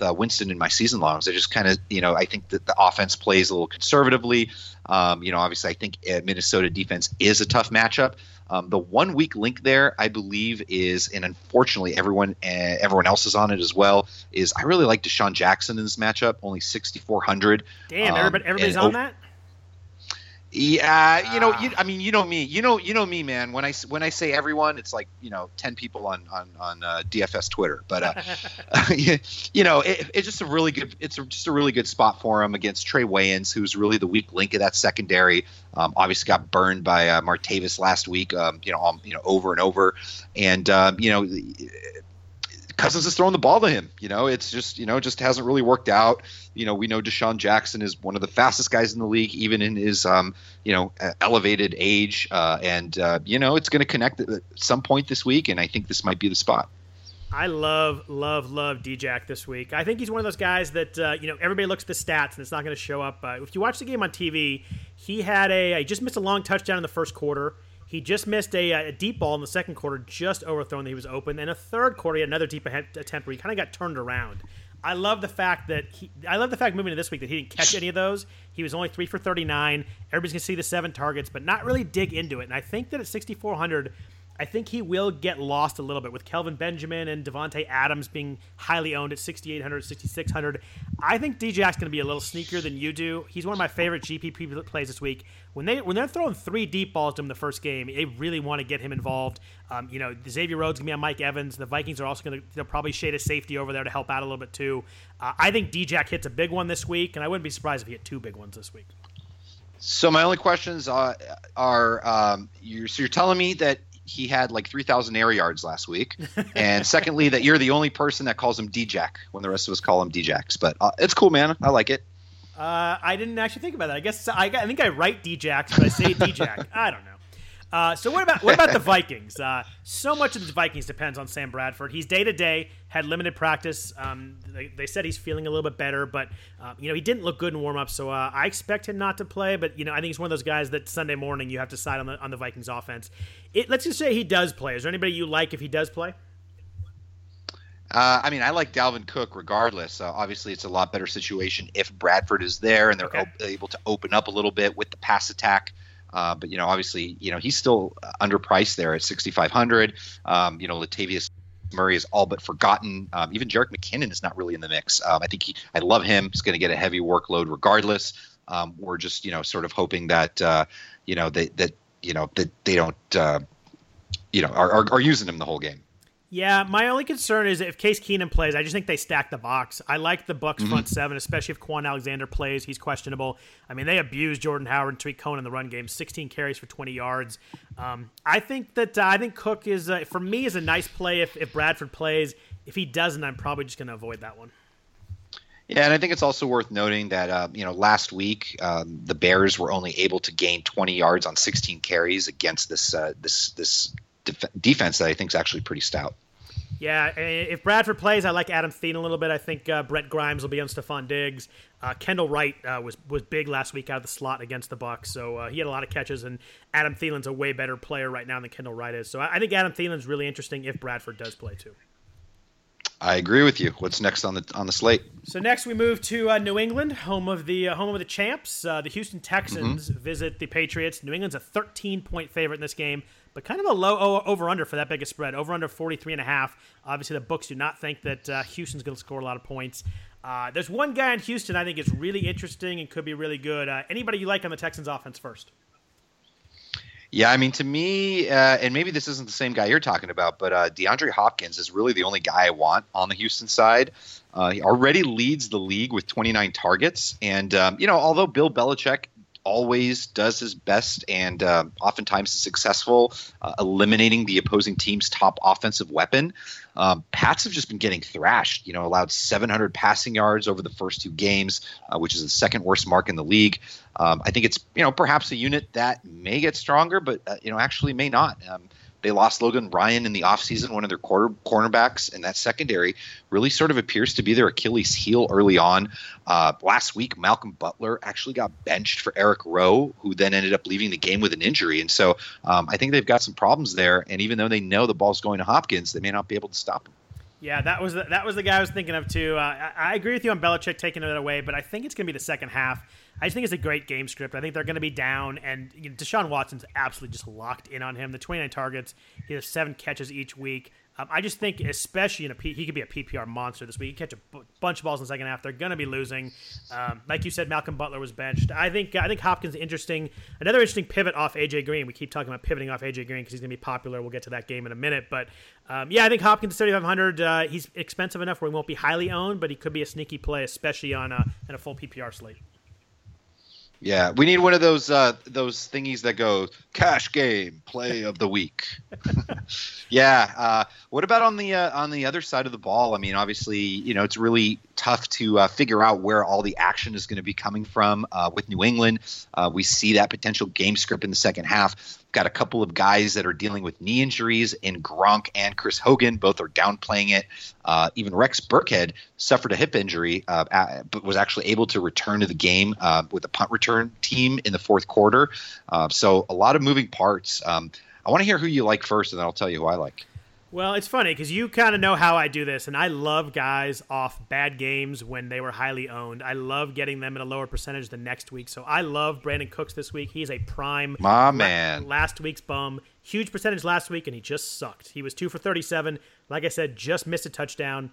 Winston in my season longs. I just kind of, I think that the offense plays a little conservatively. Obviously I think Minnesota defense is a tough matchup. The 1 week link there, I believe, is, and unfortunately everyone else is on it as well, is I really like Deshaun Jackson in this matchup, only 6,400. Damn, everybody's on that? Yeah, you know me, man. When I say everyone, it's like 10 people on DFS Twitter. But it's just a really good spot for him against Trey Wayans, who's really the weak link of that secondary. Obviously got burned by Martavis last week. Over and over, and Cousins is throwing the ball to him. It's just, just hasn't really worked out. We know Deshaun Jackson is one of the fastest guys in the league, even in his, elevated age. It's going to connect at some point this week. And I think this might be the spot. I love D-Jack this week. I think he's one of those guys that, everybody looks at the stats and it's not going to show up. If you watch the game on TV, he just missed a long touchdown in the first quarter. He just missed a deep ball in the second quarter, just overthrown that he was open. And a third quarter, he had another deep attempt where he kind of got turned around. I love the fact that moving to this week that he didn't catch any of those. He was only 3 for 39. Everybody's gonna see the 7 targets, but not really dig into it. And I think that at 6,400, I think he will get lost a little bit with Kelvin Benjamin and Devontae Adams being highly owned at 6,800, 6,600. I think DJ's going to be a little sneakier than you do. He's one of my favorite GPP plays this week. When they're throwing 3 deep balls to him the first game, they really want to get him involved. Xavier Rhodes going to be on Mike Evans. The Vikings are also going to probably shade a safety over there to help out a little bit too. I think DJ hits a big one this week, and I wouldn't be surprised if he hit 2 big ones this week. So my only questions you're telling me that he had like 3,000 air yards last week. And secondly, that you're the only person that calls him D-Jack when the rest of us call him D-Jacks. But it's cool, man. I like it. I didn't actually think about that. I guess I think I write D-Jacks, but I say D-Jack. I don't know. So what about the Vikings? So much of the Vikings depends on Sam Bradford. He's day-to-day, had limited practice. They said he's feeling a little bit better, but he didn't look good in warm-up, so I expect him not to play, but I think he's one of those guys that Sunday morning you have to side on the Vikings offense. Let's just say he does play. Is there anybody you like if he does play? I like Dalvin Cook regardless. Obviously, it's a lot better situation if Bradford is there and they're able to open up a little bit with the pass attack. But he's still underpriced there at 6,500. Latavius Murray is all but forgotten. Even Jerick McKinnon is not really in the mix. I love him. He's going to get a heavy workload regardless. We're just, sort of hoping that, that they don't, are using him the whole game. Yeah, my only concern is if Case Keenum plays, I just think they stack the box. I like the Bucs front seven, especially if Quan Alexander plays. He's questionable. I mean, they abused Jordan Howard and Tarik Cohen in the run game, 16 carries for 20 yards. I think Cook is, for me, is a nice play if Bradford plays. If he doesn't, I'm probably just going to avoid that one. Yeah, and I think it's also worth noting that, last week the Bears were only able to gain 20 yards on 16 carries against this defense that I think is actually pretty stout. Yeah, if Bradford plays, I like Adam Thielen a little bit. I think Brett Grimes will be on Stephon Diggs. Kendall Wright was big last week out of the slot against the Bucs, so he had a lot of catches, and Adam Thielen's a way better player right now than Kendall Wright is. So I think Adam Thielen's really interesting if Bradford does play too. I agree with you. What's next on the slate? So next we move to New England, home of the champs. The Houston Texans visit the Patriots. New England's a 13-point favorite in this game, but kind of a low over-under for that big a spread. Over-under 43.5. Obviously, the books do not think that Houston's going to score a lot of points. There's one guy in Houston I think is really interesting and could be really good. Anybody you like on the Texans offense first? Yeah, I mean, to me, and maybe this isn't the same guy you're talking about, but DeAndre Hopkins is really the only guy I want on the Houston side. He already leads the league with 29 targets. And, although Bill Belichick always does his best and oftentimes is successful eliminating the opposing team's top offensive weapon, Pats have just been getting thrashed, allowed 700 passing yards over the first 2 games, which is the second worst mark in the league. I think it's, perhaps a unit that may get stronger, but, actually may not. They lost Logan Ryan in the offseason, one of their cornerbacks, and that secondary really sort of appears to be their Achilles heel early on. Last week, Malcolm Butler actually got benched for Eric Rowe, who then ended up leaving the game with an injury. And so I think they've got some problems there. And even though they know the ball's going to Hopkins, they may not be able to stop him. Yeah, that was the guy I was thinking of, too. I agree with you on Belichick taking it away, but I think it's going to be the second half. I just think it's a great game script. I think they're going to be down, and Deshaun Watson's absolutely just locked in on him. The 29 targets, he has 7 catches each week. I just think especially he could be a PPR monster this week. He catch a bunch of balls in the second half. They're going to be losing. Like you said, Malcolm Butler was benched. I think Hopkins is interesting. Another interesting pivot off A.J. Green. We keep talking about pivoting off A.J. Green because he's going to be popular. We'll get to that game in a minute. But, I think Hopkins is 7,500. He's expensive enough where he won't be highly owned, but he could be a sneaky play, especially in a full PPR slate. Yeah, we need one of those thingies that go cash game play of the week. Yeah. What about on the other side of the ball? I mean, obviously, it's really tough to figure out where all the action is going to be coming from with New England. We see that potential game script in the second half. got a couple of guys that are dealing with knee injuries in Gronk and Chris Hogan. Both are downplaying it. Even Rex Burkhead suffered a hip injury, but was actually able to return to the game with a punt return team in the fourth quarter. So a lot of moving parts. I want to hear who you like first, and then I'll tell you who I like. Well, it's funny because you kind of know how I do this, and I love guys off bad games when they were highly owned. I love getting them at a lower percentage the next week. So I love Brandon Cooks this week. He's a prime man. Last week's bum. Huge percentage last week, and he just sucked. He was 2 for 37. Like I said, just missed a touchdown.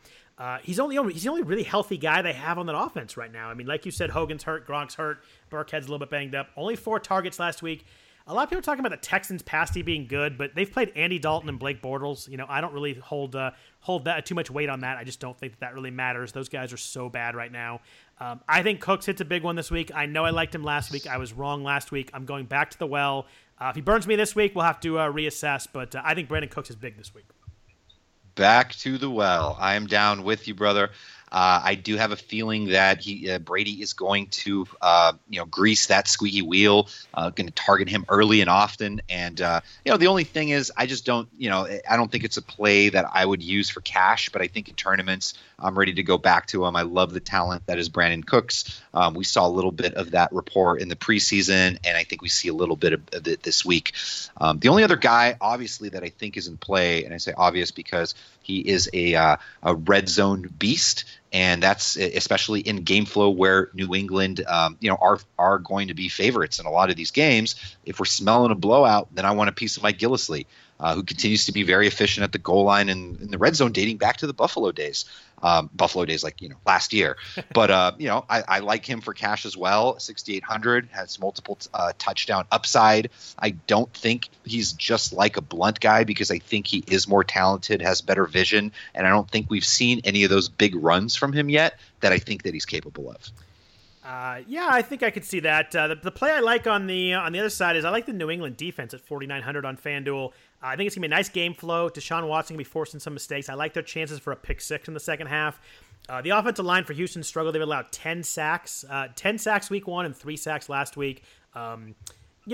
He's the only really healthy guy they have on that offense right now. I mean, like you said, Hogan's hurt, Gronk's hurt, Burkhead's a little bit banged up. Only 4 targets last week. A lot of people are talking about the Texans' pass D being good, but they've played Andy Dalton and Blake Bortles. You know, I don't really hold that too much weight on that. I just don't think that really matters. Those guys are so bad right now. I think Cooks hits a big one this week. I know I liked him last week. I was wrong last week. I'm going back to the well. If he burns me this week, we'll have to reassess, but I think Brandon Cooks is big this week. Back to the well. I am down with you, brother. I do have a feeling that Brady is going to, grease that squeaky wheel, going to target him early and often. And, the only thing is I just don't, I don't think it's a play that I would use for cash, but I think in tournaments I'm ready to go back to him. I love the talent that is Brandon Cooks. We saw a little bit of that rapport in the preseason, and I think we see a little bit of it this week. The only other guy, obviously, that I think is in play, and I say obvious because he is a red zone beast. And that's especially in game flow where New England, are going to be favorites in a lot of these games. If we're smelling a blowout, then I want a piece of Mike Gillislee, who continues to be very efficient at the goal line and in the red zone dating back to the Buffalo days like, last year. But, I like him for cash as well. 6,800 has multiple touchdown upside. I don't think he's just like a Blunt guy because I think he is more talented, has better vision. And I don't think we've seen any of those big runs from him yet that I think that he's capable of. I think I could see that. The play I like on the other side is I like the New England defense at 4,900 on FanDuel. I think it's going to be a nice game flow. Deshaun Watson can be forcing some mistakes. I like their chances for a pick six in the second half. The offensive line for Houston struggled. They've allowed 10 sacks week one and 3 sacks last week. One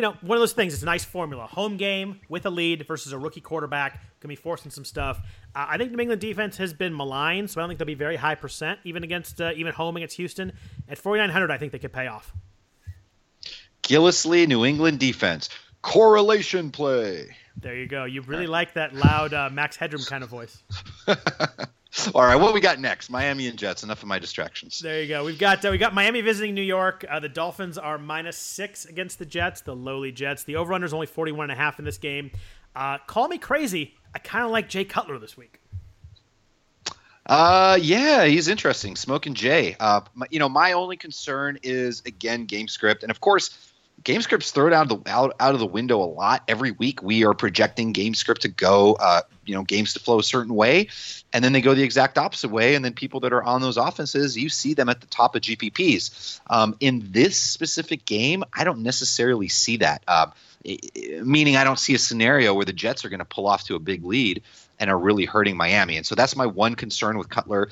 of those things, it's a nice formula. Home game with a lead versus a rookie quarterback. Going to be forcing some stuff. I think New England defense has been maligned, so I don't think they'll be very high percent, even home against Houston. At 4,900, I think they could pay off. Gillislee, New England defense. Correlation play. There you go. You really like that loud Max Headroom kind of voice. All right, what we got next? Miami and Jets. Enough of my distractions. There you go. We've got Miami visiting New York. The Dolphins are -6 against the Jets, the lowly Jets. The over-under is only 41.5 in this game. Call me crazy. I kind of like Jay Cutler this week. He's interesting. Smoking Jay. My only concern is, again, game script. And, of course, game scripts thrown out of the window a lot. Every week we are projecting game script to go, games to flow a certain way, and then they go the exact opposite way. And then people that are on those offenses, you see them at the top of GPPs. In this specific game, I don't necessarily see that, meaning I don't see a scenario where the Jets are going to pull off to a big lead and are really hurting Miami. And so that's my one concern with Cutler.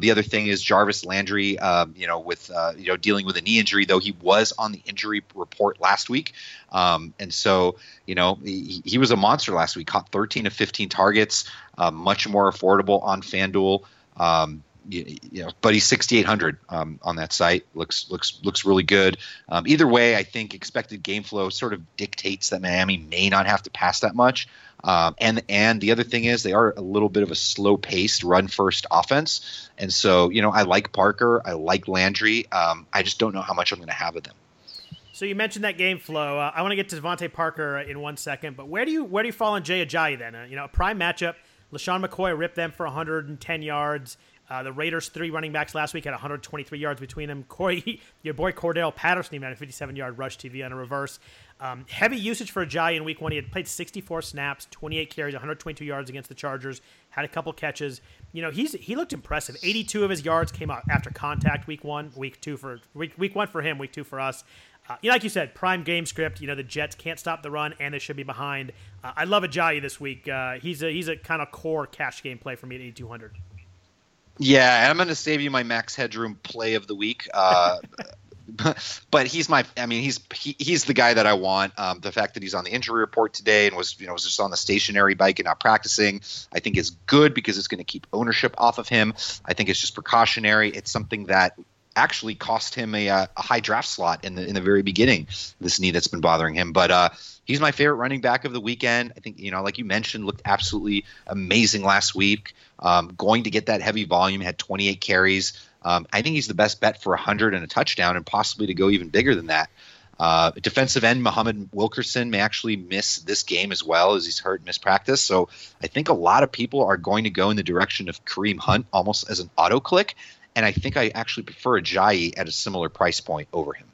The other thing is Jarvis Landry, dealing with a knee injury, though he was on the injury report last week. He was a monster last week, caught 13 of 15 targets, much more affordable on FanDuel. But he's 6,800 on that site. Looks really good. Either way, I think expected game flow sort of dictates that Miami may not have to pass that much. And the other thing is they are a little bit of a slow-paced run-first offense. And so, I like Parker. I like Landry. I just don't know how much I'm going to have of them. So you mentioned that game flow. I want to get to Devontae Parker in 1 second, but where do you fall on Jay Ajayi then? A prime matchup. LeSean McCoy ripped them for 110 yards. The Raiders' 3 running backs last week had 123 yards between them. Your boy Cordell Patterson even had a 57-yard rush TV on a reverse. Heavy usage for Ajayi in week one. He had played 64 snaps, 28 carries, 122 yards against the Chargers, had a couple catches. He looked impressive. 82 of his yards came out after contact week one for him, week two for us. Like you said, prime game script. The Jets can't stop the run, and they should be behind. I love Ajayi this week. He's a kind of core cash game play for me at 8,200. Yeah, and I'm going to save you my Max Headroom play of the week. but he's my, I mean, he's the guy that I want. The fact that he's on the injury report today and was just on the stationary bike and not practicing, I think is good because it's going to keep ownership off of him. I think it's just precautionary. It's something that actually cost him a high draft slot in the very beginning, this knee that's been bothering him. But he's my favorite running back of the weekend. I think, like you mentioned, looked absolutely amazing last week. Going to get that heavy volume, had 28 carries. I think he's the best bet for 100 and a touchdown and possibly to go even bigger than that. Defensive end Muhammad Wilkerson may actually miss this game as well, as he's hurt and missed practice. So I think a lot of people are going to go in the direction of Kareem Hunt almost as an auto click. And I think I actually prefer Ajayi at a similar price point over him.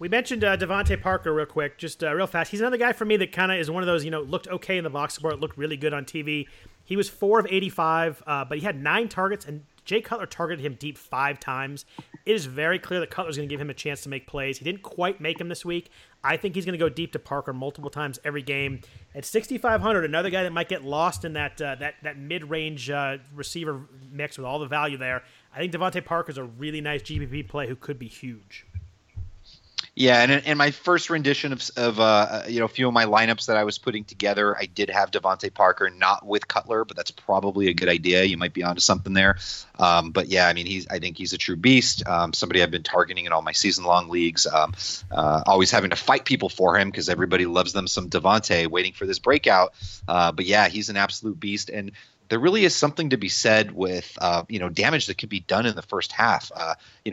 We mentioned Devontae Parker real quick, just real fast. He's another guy for me that kind of is one of those, looked okay in the box score, looked really good on TV. He was 4 of 85, but he had 9 targets, and Jay Cutler targeted him deep 5 times. It is very clear that Cutler's going to give him a chance to make plays. He didn't quite make him this week. I think he's going to go deep to Parker multiple times every game. At 6,500, another guy that might get lost in that mid-range receiver mix with all the value there. I think Devontae Parker's a really nice GPP play who could be huge. Yeah, and my first rendition of a few of my lineups that I was putting together, I did have Devontae Parker, not with Cutler, but that's probably a good idea. You might be onto something there. But yeah, I mean, I think he's a true beast. Somebody I've been targeting in all my season long leagues. Always having to fight people for him because everybody loves them some Devontae, waiting for this breakout. But yeah, he's an absolute beast, and there really is something to be said with, damage that could be done in the first half.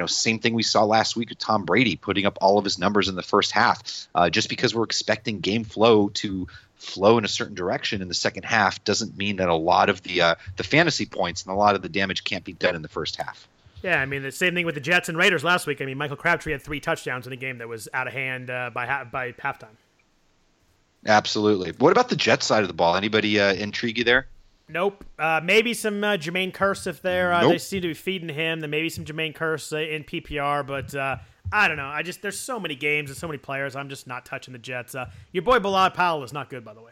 Same thing we saw last week with Tom Brady putting up all of his numbers in the first half. Just because we're expecting game flow to flow in a certain direction in the second half doesn't mean that a lot of the fantasy points and a lot of the damage can't be done in the first half. Yeah, I mean, the same thing with the Jets and Raiders last week. I mean, Michael Crabtree had 3 touchdowns in a game that was out of hand by halftime. Absolutely. What about the Jets side of the ball? Anybody intrigue you there? Nope. Maybe some Jermaine Kearse if they're They seem to be feeding him. Then maybe some Jermaine Kearse in PPR, but I don't know. There's so many games and so many players. I'm just not touching the Jets. Your boy Bilal Powell is not good, by the way.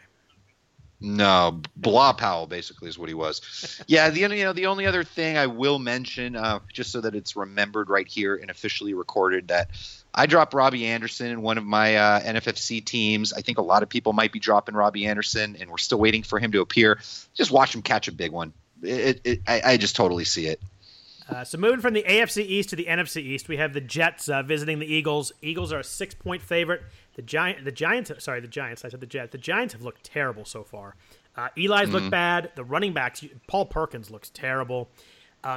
No, Blah Powell basically is what he was. Yeah, the only other thing I will mention, just so that it's remembered right here and officially recorded, that I dropped Robbie Anderson in one of my NFFC teams. I think a lot of people might be dropping Robbie Anderson, and we're still waiting for him to appear. Just watch him catch a big one. I just totally see it. So moving from the AFC East to the NFC East, we have the Jets visiting the Eagles. Eagles are a 6-point favorite. The Giants have looked terrible so far. Eli's looked bad. The running backs, Paul Perkins looks terrible.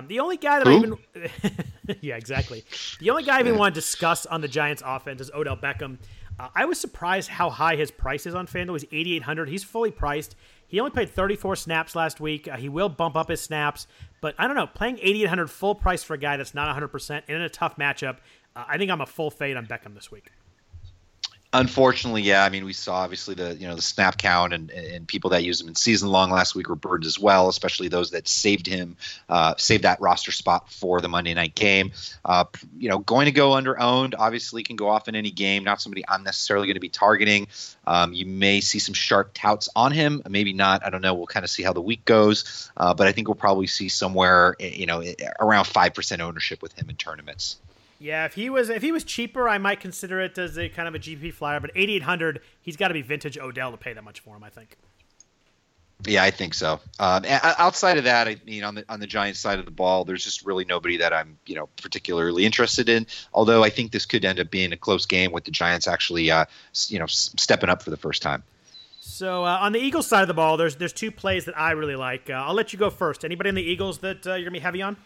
The only guy that yeah, exactly. The only guy I even want to discuss on the Giants offense is Odell Beckham. I was surprised how high his price is on FanDuel. He's 8,800. He's fully priced. He only played 34 snaps last week. He will bump up his snaps, but I don't know. Playing 8,800 full price for a guy that's not 100% and in a tough matchup, I think I'm a full fade on Beckham this week. Unfortunately, yeah. I mean, we saw obviously the snap count and people that used him in season long last week were burned as well, especially those that saved that roster spot for the Monday night game. Going to go under owned, obviously can go off in any game. Not somebody I'm necessarily going to be targeting. You may see some sharp touts on him, maybe not. I don't know. We'll kind of see how the week goes, but I think we'll probably see somewhere around 5% ownership with him in tournaments. Yeah, if he was cheaper, I might consider it as a kind of a GP flyer. But 8,800, he's got to be vintage Odell to pay that much for him, I think. Yeah, I think so. Outside of that, I mean, on the Giants side of the ball, there's just really nobody that I'm particularly interested in. Although I think this could end up being a close game with the Giants actually stepping up for the first time. So on the Eagles side of the ball, there's 2 plays that I really like. I'll let you go first. Anybody in the Eagles that you're gonna be heavy on?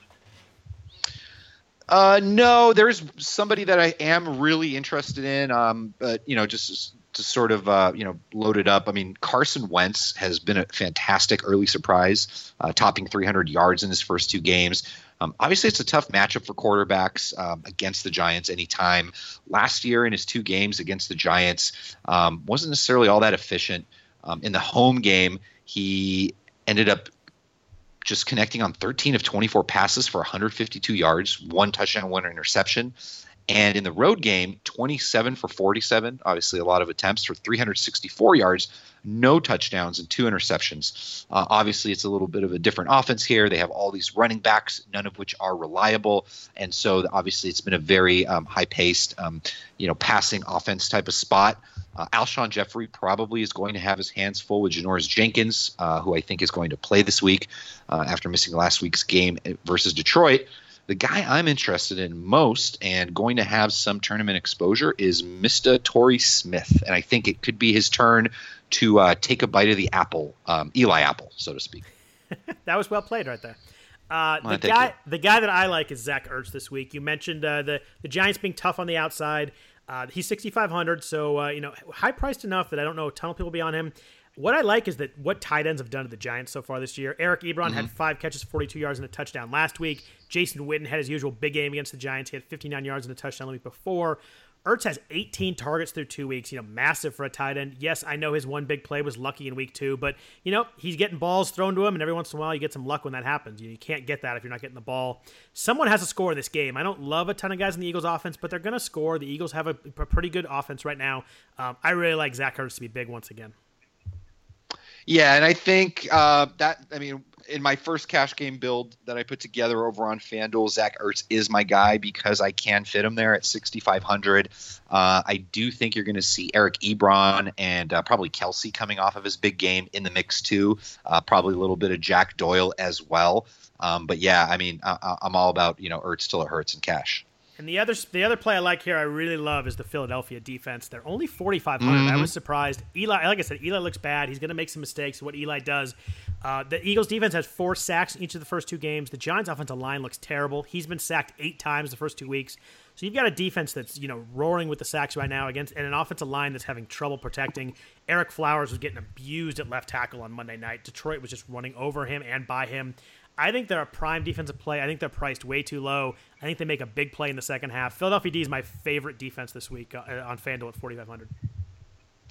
No, there's somebody that I am really interested in, but, just to sort of, load it up. I mean, Carson Wentz has been a fantastic early surprise, topping 300 yards in his first 2 games. Obviously, it's a tough matchup for quarterbacks against the Giants anytime. Last year in his 2 games against the Giants, wasn't necessarily all that efficient. In the home game, he ended up just connecting on 13 of 24 passes for 152 yards, 1 touchdown, 1 interception. And in the road game, 27 for 47, obviously a lot of attempts for 364 yards, no touchdowns and 2 interceptions. Obviously, it's a little bit of a different offense here. They have all these running backs, none of which are reliable. And so obviously it's been a very high-paced, passing offense type of spot. Alshon Jeffrey probably is going to have his hands full with Janoris Jenkins, who I think is going to play this week after missing last week's game versus Detroit. The guy I'm interested in most and going to have some tournament exposure is Mr. Torrey Smith, and I think it could be his turn to take a bite of the apple, Eli Apple, so to speak. That was well played right there. The guy that I like is Zach Ertz this week. You mentioned the Giants being tough on the outside. He's 6,500, so high-priced enough that I don't know a ton of people will be on him. What I like is that what tight ends have done to the Giants so far this year. Eric Ebron had 5 catches, 42 yards, and a touchdown last week. Jason Witten had his usual big game against the Giants. He had 59 yards and a touchdown the week before. Ertz has 18 targets through 2 weeks, massive for a tight end. Yes, I know his one big play was lucky in week 2, but, he's getting balls thrown to him, and every once in a while you get some luck when that happens. You can't get that if you're not getting the ball. Someone has to score in this game. I don't love a ton of guys in the Eagles' offense, but they're going to score. The Eagles have a pretty good offense right now. I really like Zach Ertz to be big once again. Yeah, and I think in my first cash game build that I put together over on FanDuel, Zach Ertz is my guy because I can fit him there at 6,500. I do think you're going to see Eric Ebron and probably Kelsey coming off of his big game in the mix too. Probably a little bit of Jack Doyle as well. But yeah, I'm all about, Ertz till it hurts in cash. And the other play I like here I really love is the Philadelphia defense. They're only 4,500. I was surprised. Eli, like I said, Eli looks bad. He's going to make some mistakes, what Eli does. The Eagles defense has 4 sacks in each of the first 2 games. The Giants offensive line looks terrible. He's been sacked 8 times the first 2 weeks. So you've got a defense that's, roaring with the sacks right now against and an offensive line that's having trouble protecting. Eric Flowers was getting abused at left tackle on Monday night. Detroit was just running over him and by him. I think they're a prime defensive play. I think they're priced way too low. I think they make a big play in the second half. Philadelphia D is my favorite defense this week on FanDuel at 4,500.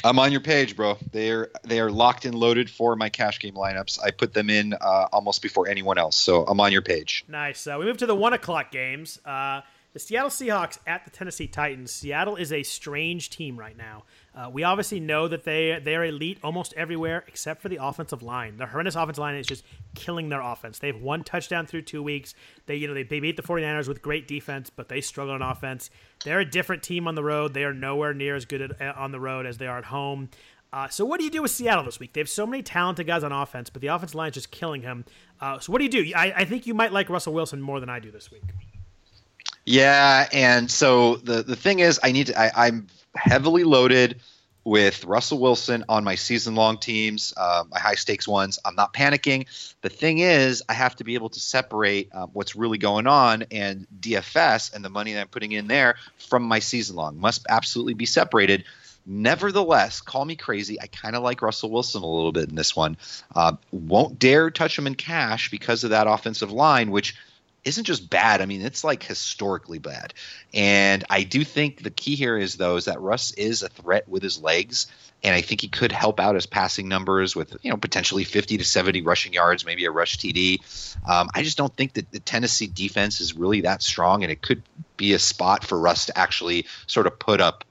I'm on your page, bro. They are locked and loaded for my cash game lineups. I put them in almost before anyone else, so I'm on your page. Nice. We move to the 1 o'clock games. The Seattle Seahawks at the Tennessee Titans. Seattle is a strange team right now. We obviously know that they are elite almost everywhere except for the offensive line. The horrendous offensive line is just killing their offense. They have 1 touchdown through 2 weeks. They beat the 49ers with great defense, but they struggle on offense. They're a different team on the road. They are nowhere near as good on the road as they are at home. So what do you do with Seattle this week? They have so many talented guys on offense, but the offensive line is just killing him. So what do you do? I think you might like Russell Wilson more than I do this week. Yeah, and so the thing is, I'm heavily loaded with Russell Wilson on my season-long teams, my high-stakes ones. I'm not panicking. The thing is, I have to be able to separate what's really going on and DFS and the money that I'm putting in there from my season-long. Must absolutely be separated. Nevertheless, call me crazy, I kind of like Russell Wilson a little bit in this one. Won't dare touch him in cash because of that offensive line, which – isn't just bad. It's like historically bad. And I do think the key here is, though, is that Russ is a threat with his legs. And I think he could help out his passing numbers with, potentially 50 to 70 rushing yards, maybe a rush TD. I just don't think that the Tennessee defense is really that strong. And it could be a spot for Russ to actually sort of put up,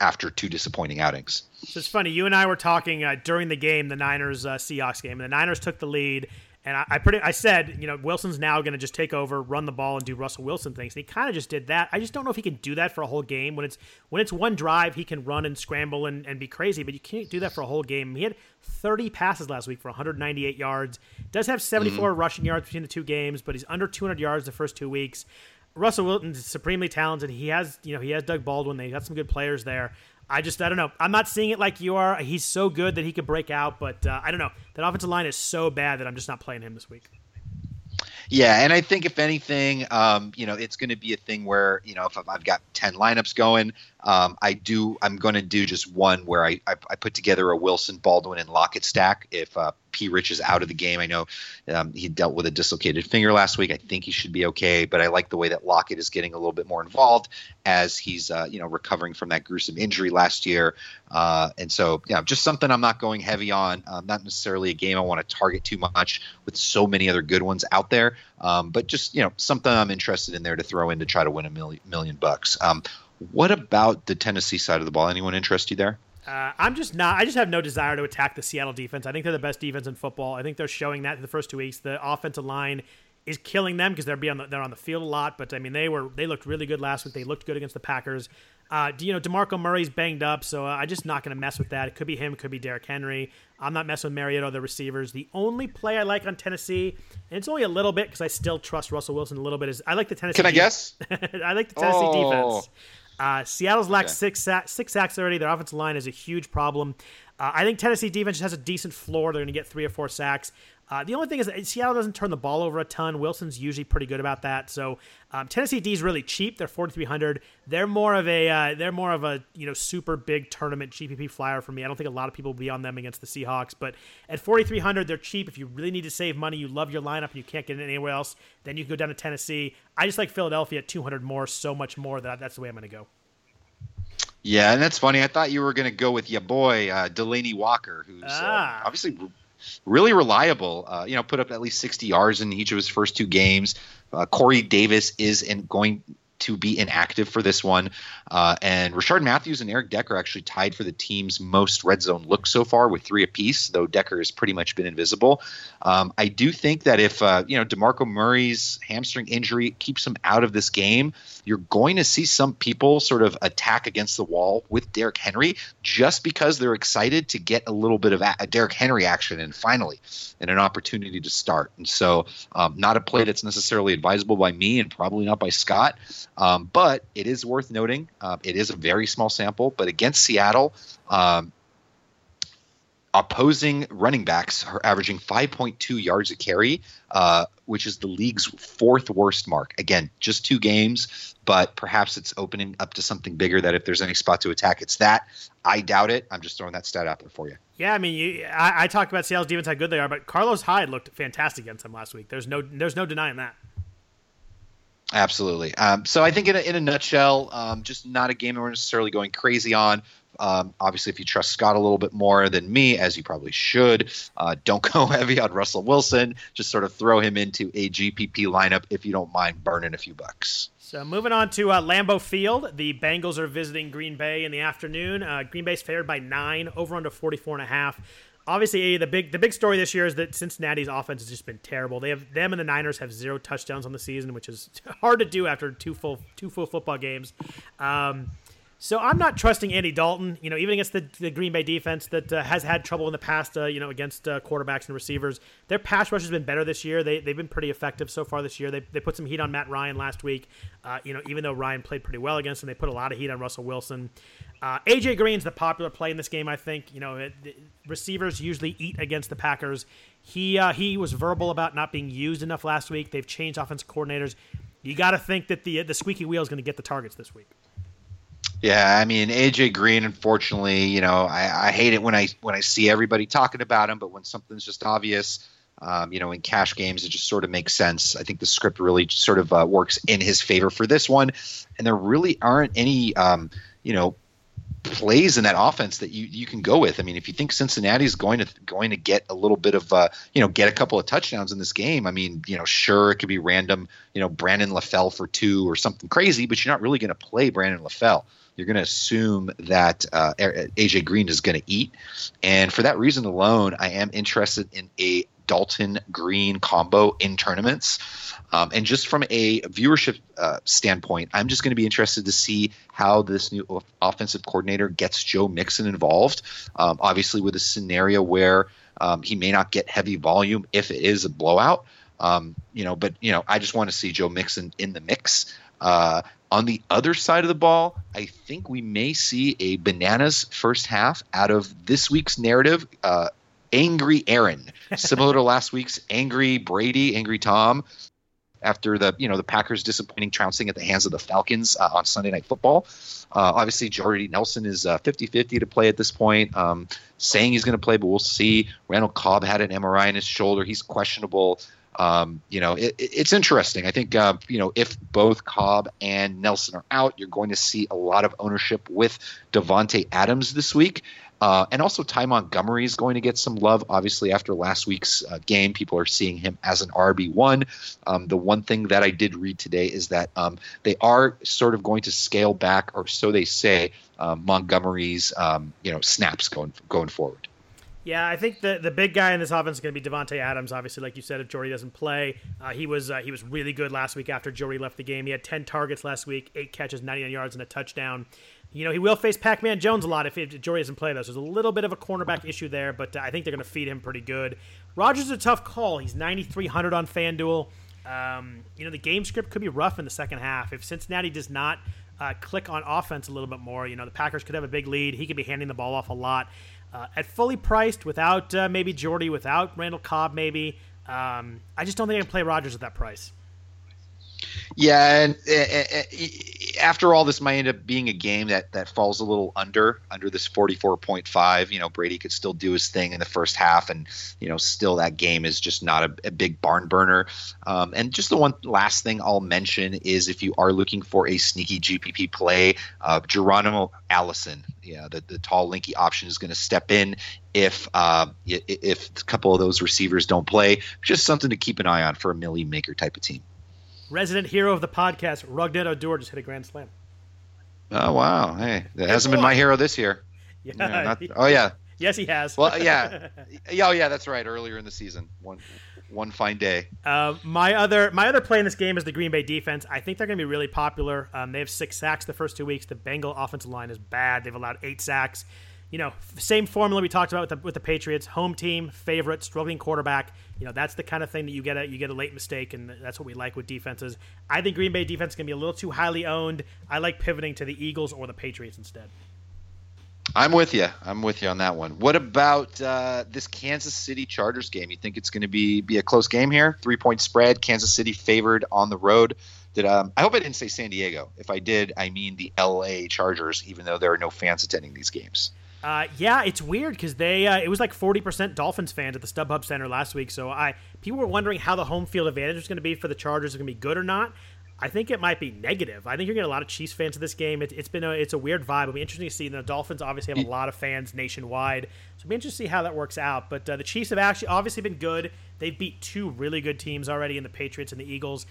after 2 disappointing outings. So it's funny. You and I were talking during the game, the Niners Seahawks game, and the Niners took the lead. And I said, Wilson's now going to just take over, run the ball, and do Russell Wilson things. And he kind of just did that. I just don't know if he can do that for a whole game. When it's 1 drive, he can run and scramble and be crazy, but you can't do that for a whole game. He had 30 passes last week for 198 yards. Does have 74 rushing yards between the 2 games, but he's under 200 yards the first 2 weeks. Russell Wilson is supremely talented. He has Doug Baldwin. They got some good players there. I don't know. I'm not seeing it like you are. He's so good that he could break out, but I don't know. That offensive line is so bad that I'm just not playing him this week. Yeah, and I think if anything, it's going to be a thing where, if I've got 10 lineups going, I'm going to do just one where I put together a Wilson, Baldwin, and Lockett stack. If P. Rich is out of the game, I know he dealt with a dislocated finger last week. I think he should be okay, but I like the way that Lockett is getting a little bit more involved as he's recovering from that gruesome injury last year. And so, yeah, just something I'm not going heavy on. Not necessarily a game I want to target too much with so many other good ones out there, but just something I'm interested in there to throw in to try to win $1 million. What about the Tennessee side of the ball? Anyone interest you there? I just have no desire to attack the Seattle defense. I think they're the best defense in football. I think they're showing that in the first 2 weeks. The offensive line is killing them because they're on the field a lot. But I mean, they looked really good last week. They looked good against the Packers. DeMarco Murray's banged up, so I'm just not going to mess with that. It could be him, it could be Derrick Henry. I'm not messing with Mariota or the receivers. The only play I like on Tennessee, and it's only a little bit because I still trust Russell Wilson a little bit, is I like the Tennessee. Can I guess? I like the Tennessee defense. Seattle's lacked six sacks already. Their offensive line is a huge problem. I think Tennessee defense just has a decent floor. They're going to get 3 or 4 sacks. The only thing is that Seattle doesn't turn the ball over a ton. Wilson's usually pretty good about that. So Tennessee D is really cheap. They're 4,300. They're more of a super big tournament GPP flyer for me. I don't think a lot of people will be on them against the Seahawks, but at 4,300 they're cheap. If you really need to save money, you love your lineup and you can't get it anywhere else, then you can go down to Tennessee. I just like Philadelphia at 200 more, so much more that that's the way I'm going to go. Yeah, and that's funny. I thought you were going to go with your boy Delaney Walker, who's obviously really reliable, put up at least 60 yards in each of his first 2 games. Corey Davis is going to be inactive for this one. And Rashard Matthews and Eric Decker actually tied for the team's most red zone looks so far with 3 apiece, though Decker has pretty much been invisible. I do think that if, DeMarco Murray's hamstring injury keeps him out of this game, you're going to see some people sort of attack against the wall with Derrick Henry just because they're excited to get a little bit of a Derrick Henry action and finally and an opportunity to start. And so not a play that's necessarily advisable by me and probably not by Scott, but it is worth noting. It is a very small sample, but against Seattle, opposing running backs are averaging 5.2 yards a carry, which is the league's 4th worst mark. Again, just 2 games, but perhaps it's opening up to something bigger that if there's any spot to attack, it's that. I doubt it. I'm just throwing that stat out there for you. Yeah, I mean, I talked about Seattle's defense, how good they are, but Carlos Hyde looked fantastic against them last week. There's no denying that. Absolutely. So I think in a nutshell, just not a game we're necessarily going crazy on. Obviously, if you trust Scott a little bit more than me, as you probably should, don't go heavy on Russell Wilson. Just sort of throw him into a GPP lineup if you don't mind burning a few bucks. So moving on to Lambeau Field. The Bengals are visiting Green Bay in the afternoon. Green Bay's favored by 9, over under 44.5. Obviously, the big story this year is that Cincinnati's offense has just been terrible. Them and the Niners have 0 touchdowns on the season, which is hard to do after two full football games. So I'm not trusting Andy Dalton, even against the Green Bay defense that has had trouble in the past, against quarterbacks and receivers. Their pass rush has been better this year. They've been pretty effective so far this year. They put some heat on Matt Ryan last week, even though Ryan played pretty well against him. They put a lot of heat on Russell Wilson. A.J. Green's the popular play in this game, I think. Receivers usually eat against the Packers. He was verbal about not being used enough last week. They've changed offensive coordinators. You got to think that the squeaky wheel is going to get the targets this week. Yeah, I mean, A.J. Green, unfortunately, I hate it when I see everybody talking about him, but when something's just obvious, in cash games, it just sort of makes sense. I think the script really sort of works in his favor for this one, and there really aren't any, plays in that offense that you can go with. I mean, if you think Cincinnati's going to get a little bit of get a couple of touchdowns in this game, I mean, sure, it could be random, Brandon LaFell for 2 or something crazy, but you're not really going to play Brandon LaFell. You're going to assume that A.J. Green is going to eat. And for that reason alone, I am interested in a Dalton-Green combo in tournaments. And just from a viewership standpoint, I'm just going to be interested to see how this new offensive coordinator gets Joe Mixon involved. Obviously, with a scenario where he may not get heavy volume if it is a blowout. I just want to see Joe Mixon in the mix. On the other side of the ball, I think we may see a bananas first half out of this week's narrative, Angry Aaron, similar to last week's Angry Brady, Angry Tom. after the Packers' disappointing trouncing at the hands of the Falcons on Sunday Night Football. Obviously, Jordy Nelson is 50-50 to play at this point, saying he's going to play, but we'll see. Randall Cobb had an MRI in his shoulder. He's questionable. It's interesting. I think, if both Cobb and Nelson are out, you're going to see a lot of ownership with Devontae Adams this week. And also Ty Montgomery is going to get some love. Obviously, after last week's game, people are seeing him as an RB1. The one thing that I did read today is that they are sort of going to scale back, or so they say, Montgomery's snaps going forward. Yeah, I think the big guy in this offense is going to be Devontae Adams. Obviously, like you said, if Jordy doesn't play, he was really good last week after Jordy left the game. He had 10 targets last week, 8 catches, 99 yards, and a touchdown. He will face Pac-Man Jones a lot if Jordy doesn't play, though. So there's a little bit of a cornerback issue there, but I think they're going to feed him pretty good. Rodgers is a tough call. He's 9,300 on FanDuel. The game script could be rough in the second half. If Cincinnati does not click on offense a little bit more, the Packers could have a big lead. He could be handing the ball off a lot. At fully priced, without maybe Jordy, without Randall Cobb, maybe, I just don't think I can play Rodgers at that price. Yeah, and after all, this might end up being a game that falls a little under this 44.5. Brady could still do his thing in the first half, and still that game is just not a big barn burner. And just the one last thing I'll mention is if you are looking for a sneaky GPP play, Geronimo Allison, the tall, lanky option is going to step in. If a couple of those receivers don't play, just something to keep an eye on for a millie maker type of team. Resident hero of the podcast, Rugnett Odor, just hit a grand slam. Oh, wow. Hey, that hasn't been my hero this year. Yeah. Yeah. Yes, he has. Well, yeah. Oh, yeah, that's right. Earlier in the season. One fine day. My other play in this game is the Green Bay defense. I think they're going to be really popular. They have 6 sacks the first 2 weeks. The Bengal offensive line is bad. They've allowed 8 sacks. Same formula we talked about with the Patriots. Home team, favorite, struggling quarterback. That's the kind of thing that you get a late mistake, and that's what we like with defenses. I think Green Bay defense is going to be a little too highly owned. I like pivoting to the Eagles or the Patriots instead. I'm with you on that one. What about this Kansas City Chargers game? You think it's going to be a close game here? 3-point spread, Kansas City favored on the road. I hope I didn't say San Diego. If I did, I mean the L.A. Chargers, even though there are no fans attending these games. Yeah, it's weird because it was like 40% Dolphins fans at the StubHub Center last week. So people were wondering how the home field advantage was going to be for the Chargers. Is it going to be good or not? I think it might be negative. I think you're getting a lot of Chiefs fans at this game. It's a weird vibe. It'll be interesting to see. The Dolphins obviously have a lot of fans nationwide, so it'll be interesting to see how that works out. But the Chiefs have actually obviously been good. They've beat 2 really good teams already in the Patriots and the Eagles.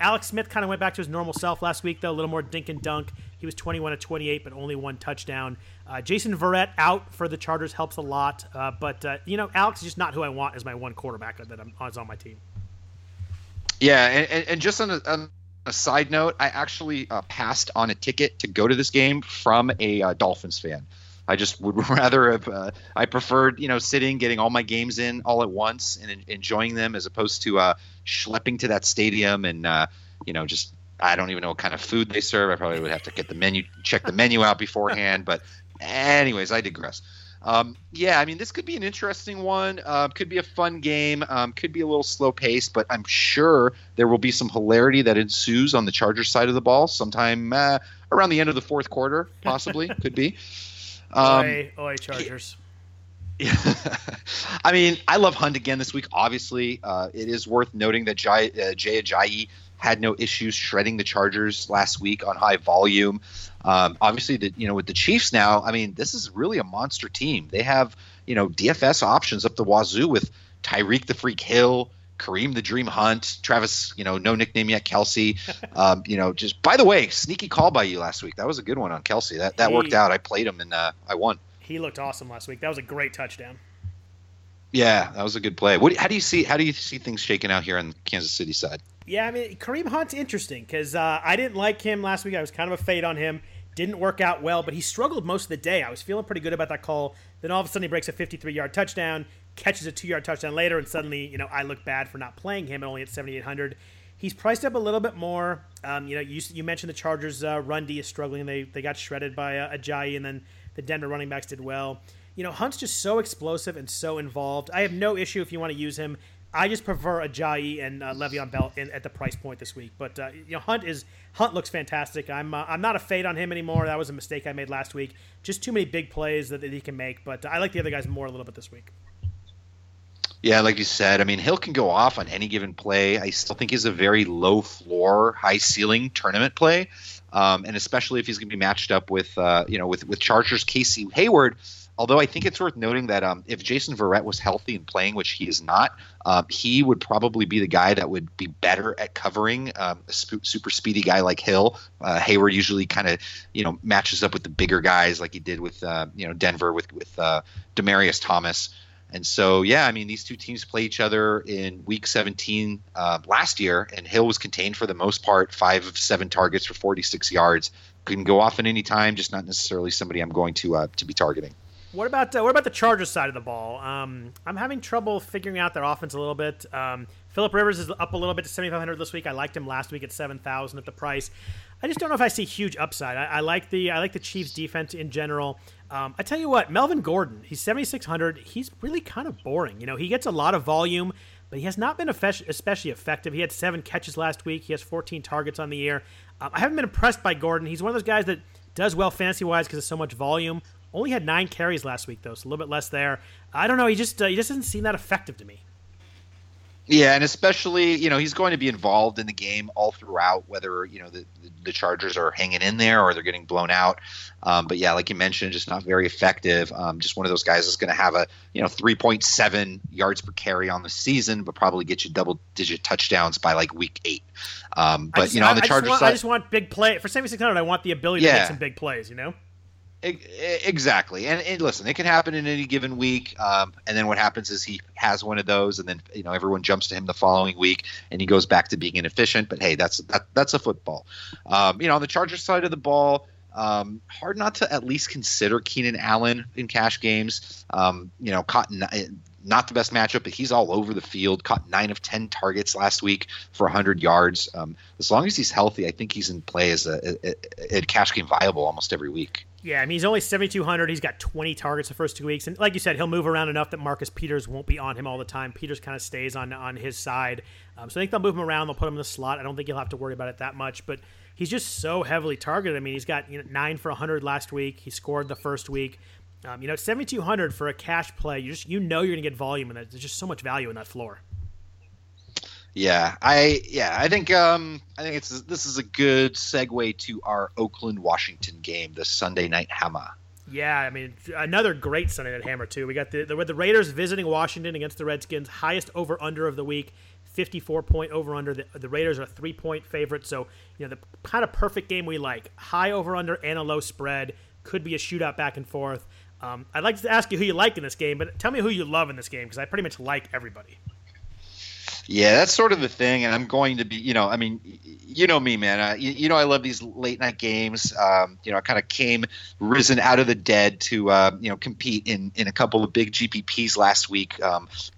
Alex Smith kind of went back to his normal self last week, though, a little more dink and dunk. He was 21-28, but only 1 touchdown. Jason Verrett out for the Chargers helps a lot. Alex is just not who I want as my one quarterback that's on my team. Yeah, and just on a side note, I actually passed on a ticket to go to this game from a Dolphins fan. I just would rather have I preferred, sitting, getting all my games in all at once and enjoying them as opposed to schlepping to that stadium and, just I don't even know what kind of food they serve. I probably would have to get the menu, check the menu out beforehand. But anyways, I digress. This could be an interesting one. Could be a fun game. Could be a little slow paced, but I'm sure there will be some hilarity that ensues on the Chargers side of the ball sometime around the end of the fourth quarter, possibly. Could be. Oi, Chargers. Yeah. I love Hunt again this week. Obviously, it is worth noting that Jay Ajayi had no issues shredding the Chargers last week on high volume. Obviously, with the Chiefs now, this is really a monster team. They have, DFS options up the wazoo with Tyreek the Freak Hill, Kareem the Dream Hunt, Travis, no nickname yet, Kelsey. Just by the way, sneaky call by you last week. That was a good one on Kelsey. That worked out. I played him and I won. He looked awesome last week. That was a great touchdown. Yeah, that was a good play. How do you see things shaking out here on the Kansas City side? Yeah, Kareem Hunt's interesting because I didn't like him last week. I was kind of a fade on him. Didn't work out well, but he struggled most of the day. I was feeling pretty good about that call. Then all of a sudden he breaks a 53-yard touchdown, catches a 2-yard touchdown later, and suddenly, I look bad for not playing him only at 7,800. He's priced up a little bit more. You mentioned the Chargers' run D is struggling. They got shredded by Ajayi, and then the Denver running backs did well. Hunt's just so explosive and so involved. I have no issue if you want to use him. I just prefer Ajayi and Le'Veon Bell at the price point this week. But Hunt looks fantastic. I'm not a fade on him anymore. That was a mistake I made last week. Just too many big plays that he can make. But I like the other guys more a little bit this week. Yeah, like you said, I mean, Hill can go off on any given play. I still think he's a very low floor, high ceiling tournament play, and especially if he's going to be matched up with Chargers Casey Hayward. Although I think it's worth noting that if Jason Verrett was healthy and playing, which he is not, he would probably be the guy that would be better at covering a super speedy guy like Hill. Hayward usually kind of matches up with the bigger guys, like he did with Denver with Demaryius Thomas. And so, yeah, I mean, these two teams play each other in Week 17 last year, and Hill was contained for the most part, 5 of 7 targets for 46 yards. Can go off at any time, just not necessarily somebody I'm going to be targeting. What about the Chargers side of the ball? I'm having trouble figuring out their offense a little bit. Phillip Rivers is up a little bit to 7,500 this week. I liked him last week at 7,000 at the price. I just don't know if I see huge upside. I like the Chiefs defense in general. I tell you what, Melvin Gordon, he's 7,600. He's really kind of boring. He gets a lot of volume, but he has not been especially effective. He had 7 catches last week. He has 14 targets on the year. I haven't been impressed by Gordon. He's one of those guys that does well fantasy-wise because of so much volume. Only had 9 carries last week, though, so a little bit less there. I don't know. He just doesn't seem that effective to me. Yeah, and especially, he's going to be involved in the game all throughout, whether, the Chargers are hanging in there or they're getting blown out. But yeah, like you mentioned, just not very effective. Just one of those guys that's going to have a, 3.7 yards per carry on the season, but probably get you double-digit touchdons by like Week 8. On the Chargers side. I just want big play. For 7,600, I want the ability to make some big plays, Exactly. And listen, it can happen in any given week. And then what happens is he has one of those, and then everyone jumps to him the following week, and he goes back to being inefficient. But hey, that's a football. On the Chargers side of the ball, hard not to at least consider Keenan Allen in cash games. Cotton. Not the best matchup, but he's all over the field. Caught 9 of 10 targets last week for 100 yards. As long as he's healthy, I think he's in play as a cash game viable almost every week. Yeah, I mean, he's only 7,200. He's got 20 targets the first 2 weeks. And like you said, he'll move around enough that Marcus Peters won't be on him all the time. Peters kind of stays on his side. So I think they'll move him around. They'll put him in the slot. I don't think you'll have to worry about it that much. But he's just so heavily targeted. I mean, he's got 9 for 100 last week. He scored the first week. 7,200 for a cash play, you're going to get volume, and there's just so much value in that floor. Yeah, I think this is a good segue to our Oakland Washington game, the Sunday Night Hammer. Yeah, I mean, another great Sunday Night Hammer too. We got the Raiders visiting Washington against the Redskins, highest over under of the week. 54-point over-under. The Raiders are a 3-point favorite, so the kind of perfect game we like. High over-under and a low spread. Could be a shootout back and forth. I'd like to ask you who you like in this game, but tell me who you love in this game, because I pretty much like everybody. Yeah, that's sort of the thing, and I'm going to be, me, man. I love these late-night games. I kind of risen out of the dead to, compete in a couple of big GPPs last week,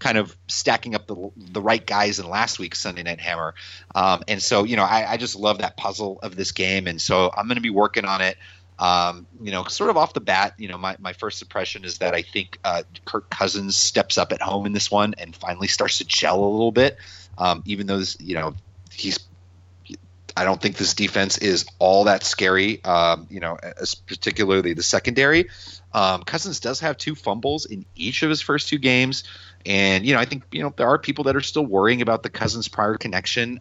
kind of stacking up the right guys in last week's Sunday Night Hammer. And so, I just love that puzzle of this game, and so I'm going to be working on it. Sort of off the bat, my first impression is that I think Kirk Cousins steps up at home in this one and finally starts to gel a little bit. Even though this, I don't think this defense is all that scary. As particularly the secondary. Cousins does have 2 fumbles in each of his first 2 games. And, I think, there are people that are still worrying about the Cousins prior connection.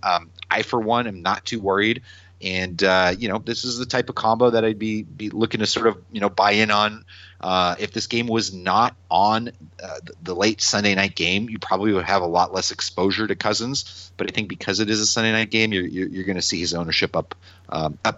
I, for one, am not too worried. And, this is the type of combo that I'd be looking to sort of, buy in on. If this game was not on the late Sunday night game, you probably would have a lot less exposure to Cousins. But I think because it is a Sunday night game, you're going to see his ownership up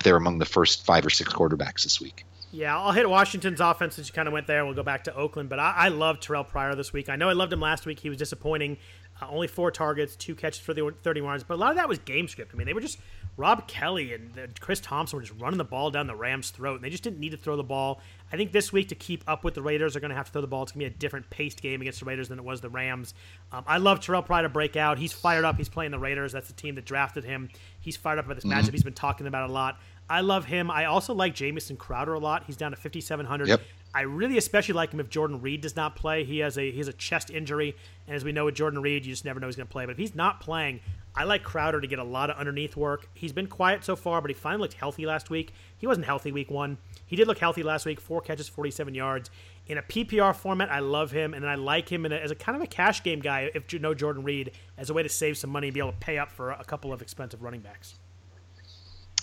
there among the first 5 or 6 quarterbacks this week. Yeah, I'll hit Washington's offense since you kind of went there. We'll go back to Oakland. But I love Terrell Pryor this week. I know I loved him last week. He was disappointing. Only 4 targets, 2 catches for the 30 yards. But a lot of that was game script. I mean, they were just Rob Kelly and Chris Thompson were just running the ball down the Rams' throat, and they just didn't need to throw the ball. I think this week, to keep up with the Raiders, they're going to have to throw the ball. It's going to be a different paced game against the Raiders than it was the Rams. I love Terrell Pryor to break out. He's fired up. He's playing the Raiders. That's the team that drafted him. He's fired up about this matchup. He's been talking about it a lot. I love him. I also like Jamison Crowder a lot. He's down to 5,700. Yep. I really especially like him if Jordan Reed does not play. He has a chest injury, and as we know with Jordan Reed, you just never know he's going to play. But if he's not playing, I like Crowder to get a lot of underneath work. He's been quiet so far, but he finally looked healthy last week. He wasn't healthy week one. He did look healthy last week, 4 catches, 47 yards. In a PPR format, I love him, and I like him as a kind of a cash game guy, if you know Jordan Reed, as a way to save some money and be able to pay up for a couple of expensive running backs.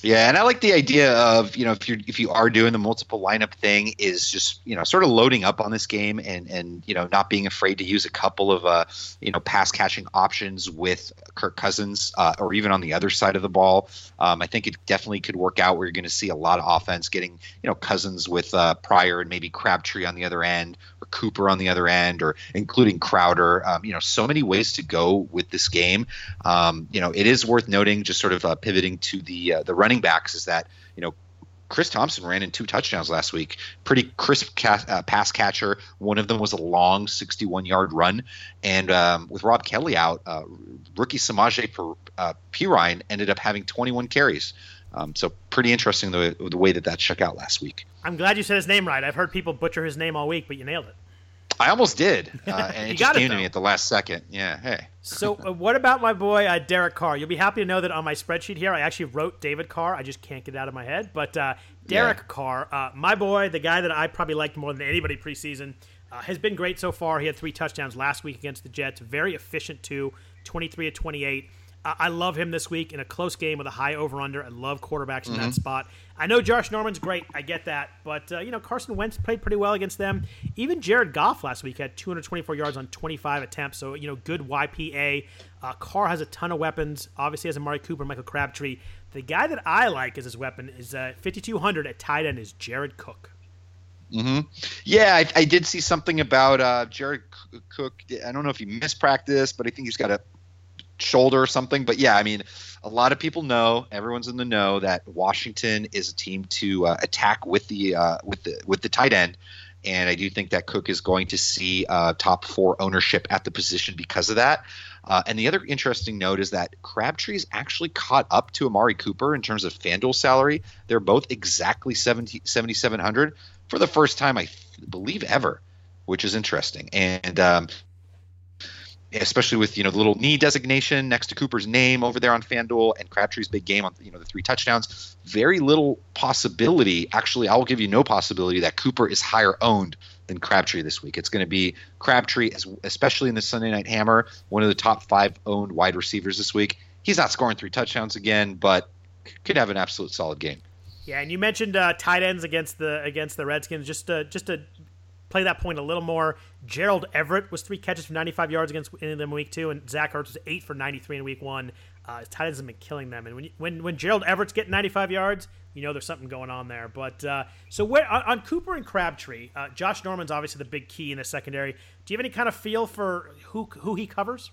Yeah, and I like the idea of, you know, if you are doing the multiple lineup thing, is just, you know, sort of loading up on this game and you know, not being afraid to use a couple of you know, pass catching options with Kirk Cousins or even on the other side of the ball. I think it definitely could work out where you're going to see a lot of offense getting, you know, Cousins with Pryor and maybe Crabtree on the other end, or Cooper on the other end, or including Crowder. You know, so many ways to go with this game. You know, it is worth noting, just sort of pivoting to the running backs, is that, you know, Chris Thompson ran in 2 touchdowns last week. Pretty crisp pass catcher. One of them was a long 61-yard run. And with Rob Kelly out, rookie Samaje Perine ended up having 21 carries. So pretty interesting the way that shook out last week. I'm glad you said his name right. I've heard people butcher his name all week, but you nailed it. I almost did, and it just came to me at the last second. Yeah, hey. So what about my boy Derek Carr? You'll be happy to know that on my spreadsheet here, I actually wrote David Carr. I just can't get it out of my head. But Derek Carr, my boy, the guy that I probably liked more than anybody preseason, has been great so far. He had 3 touchdowns last week against the Jets. Very efficient, too, 23 of 28. I love him this week in a close game with a high over-under. I love quarterbacks in that spot. I know Josh Norman's great. I get that. But, you know, Carson Wentz played pretty well against them. Even Jared Goff last week had 224 yards on 25 attempts. So, you know, good YPA. Carr has a ton of weapons. Obviously has Amari Cooper, Michael Crabtree. The guy that I like as his weapon is 5,200 at tight end is Jared Cook. Mm-hmm. Yeah, I did see something about Jared Cook. I don't know if he mispracticed, but I think he's got a shoulder or something. But yeah, I mean, a lot of people know, everyone's in the know, that Washington is a team to attack with the tight end, and I do think that Cook is going to see top 4 ownership at the position because of that. And the other interesting note is that Crabtree's actually caught up to Amari Cooper in terms of FanDuel salary. They're both exactly 7,700 for the first time I believe ever, which is interesting. And especially with, you know, the little knee designation next to Cooper's name over there on FanDuel, and Crabtree's big game on, you know, the 3 touchdowns, very little possibility. Actually, I will give you no possibility that Cooper is higher owned than Crabtree this week. It's going to be Crabtree, especially in the Sunday Night Hammer, one of the top 5 owned wide receivers this week. He's not scoring 3 touchdowns again, but could have an absolute solid game. Yeah, and you mentioned tight ends against the Redskins. Just to play that point a little more, Gerald Everett was 3 catches for 95 yards against them in week 2, and Zach Ertz was 8 for 93 in week 1. Tight ends have been killing them, and when Gerald Everett's getting 95 yards, you know there's something going on there. But so where on Cooper and Crabtree, Josh Norman's obviously the big key in the secondary. Do you have any kind of feel for who he covers?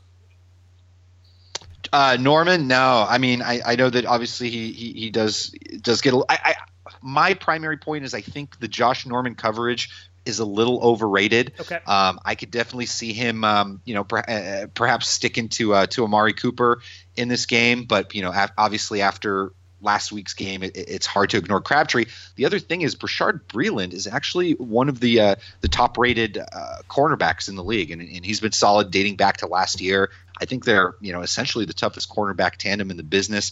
Norman, no. I mean, I know that obviously he does get. My primary point is I think the Josh Norman coverage is a little overrated. Okay. I could definitely see him, you know, perhaps sticking to Amari Cooper in this game. But, you know, obviously after last week's game, it's hard to ignore Crabtree. The other thing is Brashard Breeland is actually one of the top rated cornerbacks in the league, and he's been solid dating back to last year. I think they're, you know, essentially the toughest cornerback tandem in the business.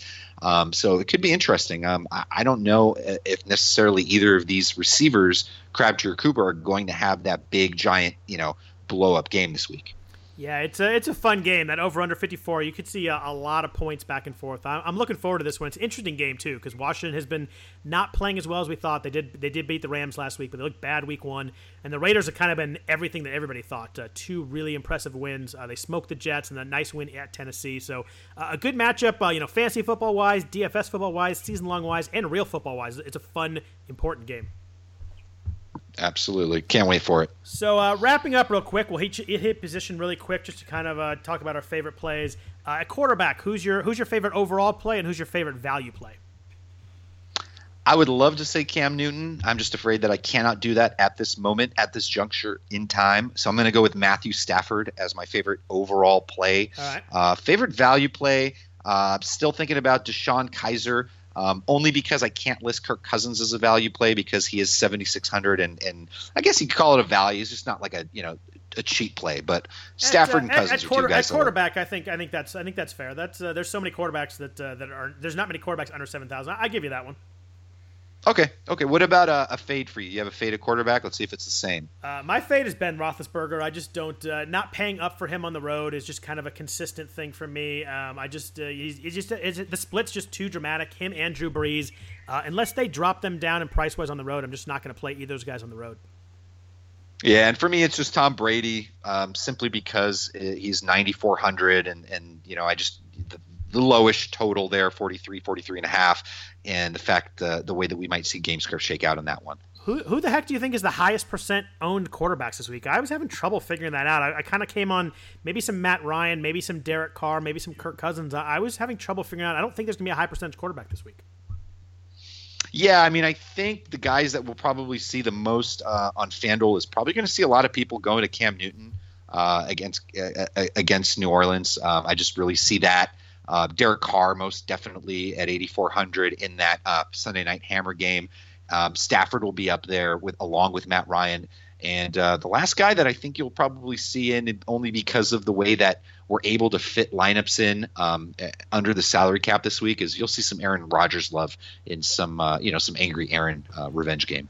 So it could be interesting. I don't know if necessarily either of these receivers, Crabtree or Cooper, are going to have that big, giant, you know, blow-up game this week. Yeah, it's a fun game. That over-under 54, you could see a lot of points back and forth. I'm looking forward to this one. It's an interesting game, too, because Washington has been not playing as well as we thought. They did beat the Rams last week, but they looked bad week 1. And the Raiders have kind of been everything that everybody thought. 2 really impressive wins. They smoked the Jets and a nice win at Tennessee. So a good matchup, you know, fantasy football-wise, DFS football-wise, season-long-wise, and real football-wise. It's a fun, important game. Absolutely. Can't wait for it. So wrapping up real quick, we'll hit position really quick just to kind of talk about our favorite plays. At quarterback, who's your favorite overall play and who's your favorite value play? I would love to say Cam Newton. I'm just afraid that I cannot do that at this moment, at this juncture in time. So I'm going to go with Matthew Stafford as my favorite overall play. All right. Favorite value play, still thinking about DeShone Kizer. Only because I can't list Kirk Cousins as a value play because he is 7,600 and I guess you could call it a value. It's just not like a cheap play, but Stafford and Cousins are two guys. At quarterback, I think that's fair. That's there's so many quarterbacks that there's not many quarterbacks under 7,000. I give you that one. Okay. What about a fade for you? You have a fade at quarterback? Let's see if it's the same. My fade is Ben Roethlisberger. I just don't not paying up for him on the road is just kind of a consistent thing for me. The split's just too dramatic. Him and Drew Brees, unless they drop them down in price wise on the road, I'm just not going to play either of those guys on the road. Yeah, and for me, it's just Tom Brady, simply because he's 9,400, and I just the lowish total there, 43.5, and the fact the way that we might see game script shake out on that one. Who the heck do you think is the highest percent owned quarterbacks this week? I was having trouble figuring that out. I kind of came on maybe some Matt Ryan, maybe some Derek Carr, maybe some Kirk Cousins. I was having trouble figuring out. I don't think there's going to be a high percentage quarterback this week. Yeah, I think the guys that we'll probably see the most on FanDuel is probably going to see a lot of people going to Cam Newton against New Orleans. I just really see that. Derek Carr most definitely at 8,400 in that Sunday night hammer game. Stafford will be up there along with Matt Ryan. And the last guy that I think you'll probably see in, only because of the way that we're able to fit lineups in under the salary cap this week, is you'll see some Aaron Rodgers love in some angry Aaron revenge game.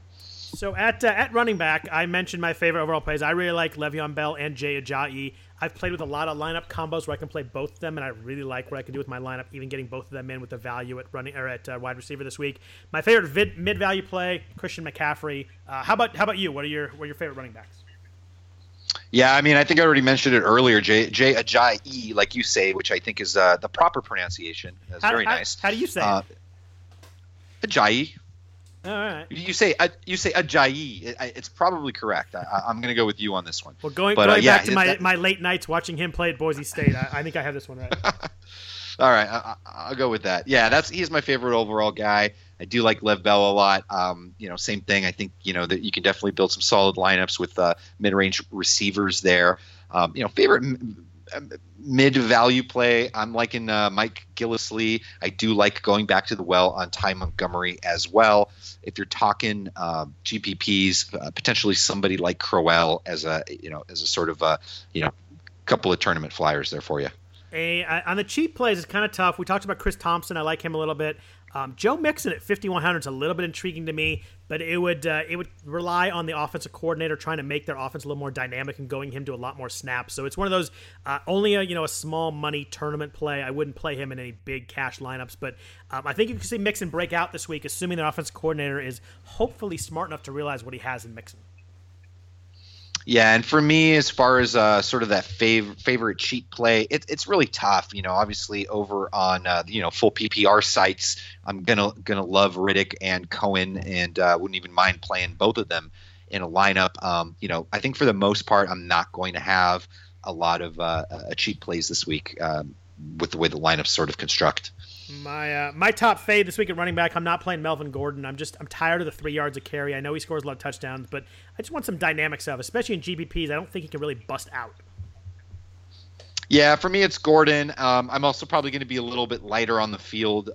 So at running back, I mentioned my favorite overall plays. I really like Le'Veon Bell and Jay Ajayi. I've played with a lot of lineup combos where I can play both of them, and I really like what I can do with my lineup, even getting both of them in with the value at running or at wide receiver this week. My favorite mid-value play, Christian McCaffrey. How about you? What are your favorite running backs? Yeah, I think I already mentioned it earlier. Jay Ajayi, like you say, which I think is the proper pronunciation. That's very nice. How do you say it? Ajayi. All right. You say Ajayi. It's probably correct. I'm going to go with you on this one. Well, back to my late nights watching him play at Boise State, I think I have this one right. All right, I'll go with that. Yeah, he's my favorite overall guy. I do like Lev Bell a lot. Same thing. I think that you can definitely build some solid lineups with mid-range receivers there. Favorite. Mid-value play, I'm liking Mike Gillislee. I do like going back to the well on Ty Montgomery as well. If you're talking GPPs, potentially somebody like Crowell as a sort of couple of tournament flyers there for you. On the cheap plays, it's kind of tough. We talked about Chris Thompson. I like him a little bit. Joe Mixon at 5,100 is a little bit intriguing to me, but it would rely on the offensive coordinator trying to make their offense a little more dynamic and going him to a lot more snaps. So it's one of those only a small money tournament play. I wouldn't play him in any big cash lineups, but I think you can see Mixon break out this week, assuming their offensive coordinator is hopefully smart enough to realize what he has in Mixon. Yeah, and for me, as far as sort of that favorite cheap play, it's really tough. Obviously over on full PPR sites, I'm gonna love Riddick and Cohen, and wouldn't even mind playing both of them in a lineup. I think for the most part, I'm not going to have a lot of cheap plays this week with the way the lineups sort of construct. My top fade this week at running back, I'm not playing Melvin Gordon. I'm tired of the 3 yards of carry. I know he scores a lot of touchdowns, but I just want some dynamic stuff, especially in GPPs. I don't think he can really bust out. Yeah, for me, it's Gordon. I'm also probably going to be a little bit lighter on the field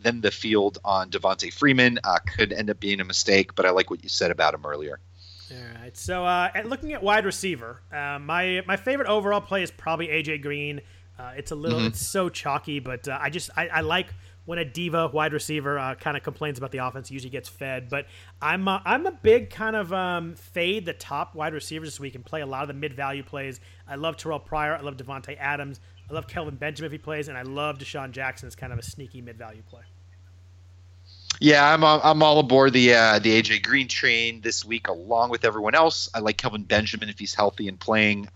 than the field on Devontae Freeman. Could end up being a mistake, but I like what you said about him earlier. All right, so looking at wide receiver, my favorite overall play is probably A.J. Green. It's a little, It's so chalky, but I like when a diva wide receiver kind of complains about the offense, usually gets fed. But I'm a big kind of fade the top wide receivers this week and play a lot of the mid-value plays. I love Terrell Pryor. I love Devontae Adams. I love Kelvin Benjamin if he plays, and I love Deshaun Jackson as kind of a sneaky mid-value play. Yeah, I'm all aboard the A.J. Green train this week along with everyone else. I like Kelvin Benjamin if he's healthy and playing.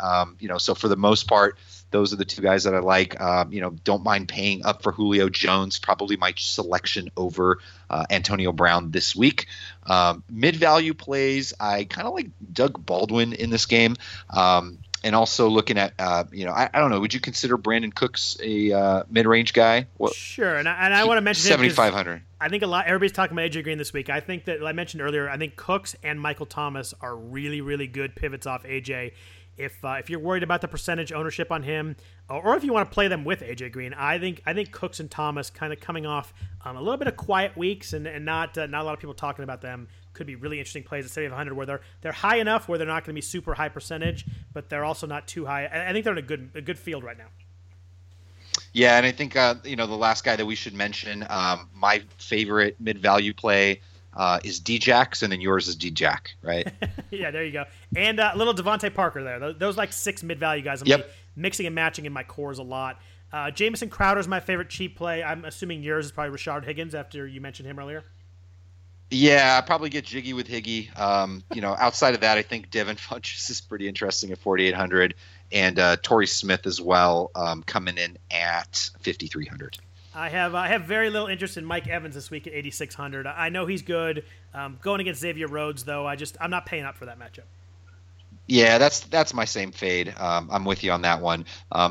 So for the most part, those are the two guys that I like. Don't mind paying up for Julio Jones, probably my selection over Antonio Brown this week. Mid-value plays, I kind of like Doug Baldwin in this game. And also looking at, I don't know, would you consider Brandon Cooks a mid-range guy? Well, sure, and I want to mention 7,500. I think everybody's talking about A.J. Green this week. I think that, I mentioned earlier, I think Cooks and Michael Thomas are really, really good pivots off A.J., If you're worried about the percentage ownership on him, or if you want to play them with A.J. Green, I think Cooks and Thomas kind of coming off a little bit of quiet weeks and not a lot of people talking about them could be really interesting plays at 7,100 where they're high enough where they're not going to be super high percentage, but they're also not too high. I think they're in a good field right now. Yeah, and I think the last guy that we should mention, my favorite mid-value play is D-Jackson, and then yours is D-Jack, right? Yeah, there you go. And a little Devontae Parker there. Those like six mid-value guys. I'm mixing and matching in my cores a lot. Jamison Crowder is my favorite cheap play. I'm assuming yours is probably Rashard Higgins after you mentioned him earlier. Yeah, I probably get jiggy with Higgy. Outside of that, I think Devin Funchess is pretty interesting at 4,800, and Torrey Smith as well, coming in at 5,300. I have very little interest in Mike Evans this week at 8,600. I know he's good. Going against Xavier Rhodes, though, I'm not paying up for that matchup. Yeah, that's my same fade. I'm with you on that one.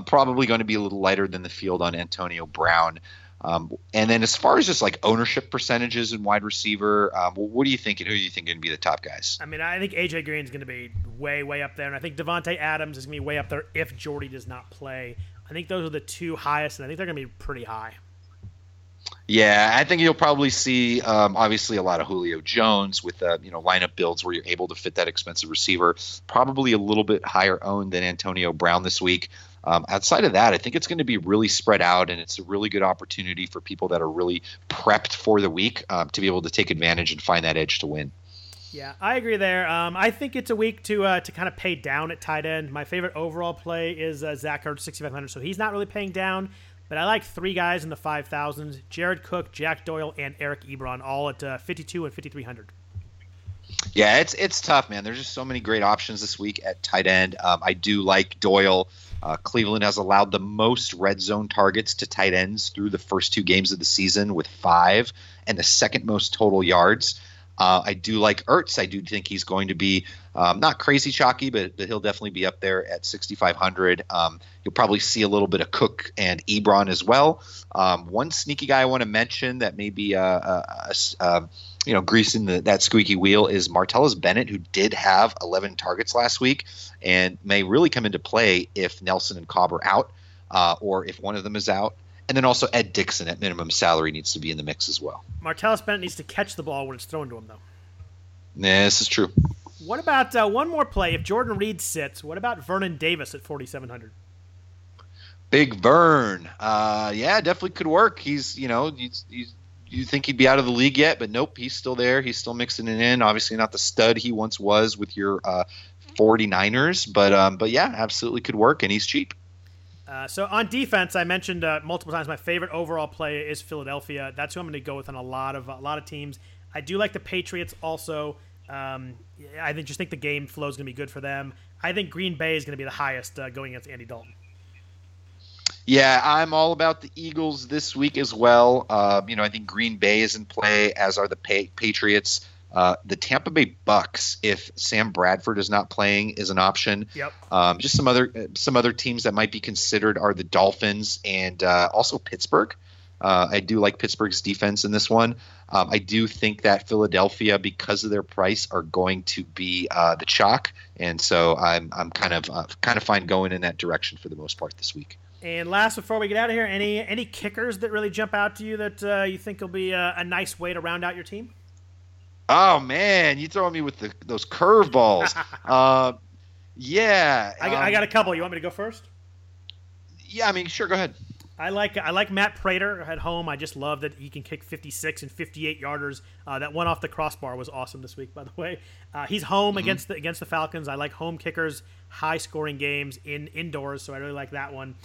Probably going to be a little lighter than the field on Antonio Brown. And then as far as just like ownership percentages and wide receiver, what do you think? And who do you think are going to be the top guys? I mean, I think A.J. Green is going to be way, way up there. And I think Devontae Adams is going to be way up there if Jordy does not play. I think those are the two highest, and I think they're going to be pretty high. Yeah, I think you'll probably see, obviously, a lot of Julio Jones with, lineup builds where you're able to fit that expensive receiver. Probably a little bit higher owned than Antonio Brown this week. Outside of that, I think it's going to be really spread out, and it's a really good opportunity for people that are really prepped for the week to be able to take advantage and find that edge to win. Yeah, I agree there. I think it's a week to kind of pay down at tight end. My favorite overall play is Zach Ertz, 6,500, so he's not really paying down. But I like three guys in the 5,000s, Jared Cook, Jack Doyle, and Eric Ebron, all at 5,200 and 5,300. Yeah, it's tough, man. There's just so many great options this week at tight end. I do like Doyle. Cleveland has allowed the most red zone targets to tight ends through the first two games of the season with 5 and the second most total yards. I do like Ertz. I do think he's going to be not crazy chalky, but he'll definitely be up there at 6,500. You'll probably see a little bit of Cook and Ebron as well. One sneaky guy I want to mention that may be greasing that squeaky wheel is Martellus Bennett, who did have 11 targets last week and may really come into play if Nelson and Cobb are out or if one of them is out. And then also Ed Dixon at minimum salary needs to be in the mix as well. Martellus Bennett needs to catch the ball when it's thrown to him, though. Yeah, this is true. What about one more play? If Jordan Reed sits, what about Vernon Davis at 4,700? Big Vern. Yeah, definitely could work. You think he'd be out of the league yet, but nope, he's still there. He's still mixing it in. Obviously not the stud he once was with your 49ers, but yeah, absolutely could work, and he's cheap. So on defense, I mentioned multiple times my favorite overall play is Philadelphia. That's who I'm going to go with on a lot of teams. I do like the Patriots also. I think the game flow is going to be good for them. I think Green Bay is going to be the highest going against Andy Dalton. Yeah, I'm all about the Eagles this week as well. I think Green Bay is in play, as are the Patriots. The Tampa Bay Bucks, if Sam Bradford is not playing, is an option. Yep. Just some other teams that might be considered are the Dolphins and also Pittsburgh. I do like Pittsburgh's defense in this one. I do think that Philadelphia, because of their price, are going to be the chalk, and so I'm kind of fine going in that direction for the most part this week. And last, before we get out of here, any kickers that really jump out to you that you think will be a nice way to round out your team? Oh, man, you throwing me with those curveballs. Yeah. I got a couple. You want me to go first? Yeah, I mean, sure, go ahead. I like Matt Prater at home. I just love that he can kick 56 and 58-yarders. That one off the crossbar was awesome this week, by the way. He's home against the Falcons. I like home kickers, high-scoring games indoors, so I really like that one.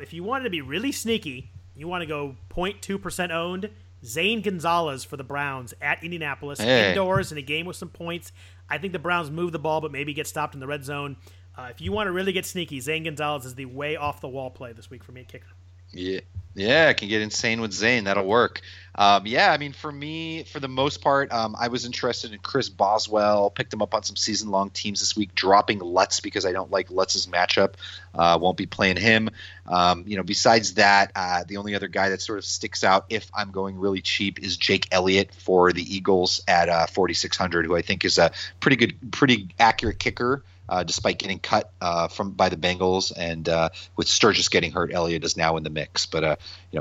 If you wanted to be really sneaky, you want to go 0.2% owned, Zane Gonzalez for the Browns at Indianapolis, indoors in a game with some points. I think the Browns move the ball, but maybe get stopped in the red zone. If you want to really get sneaky, Zane Gonzalez is the way off the wall play this week for me at kicker. Yeah, I can get insane with Zane. That'll work. Yeah, I mean, for me, for the most part, I was interested in Chris Boswell. Picked him up on some season-long teams this week, dropping Lutz because I don't like Lutz's matchup. Won't be playing him. Besides that, the only other guy that sort of sticks out if I'm going really cheap is Jake Elliott for the Eagles at 4,600, who I think is a pretty accurate kicker. despite getting cut by the Bengals, and with Sturgis getting hurt, Elliott is now in the mix. But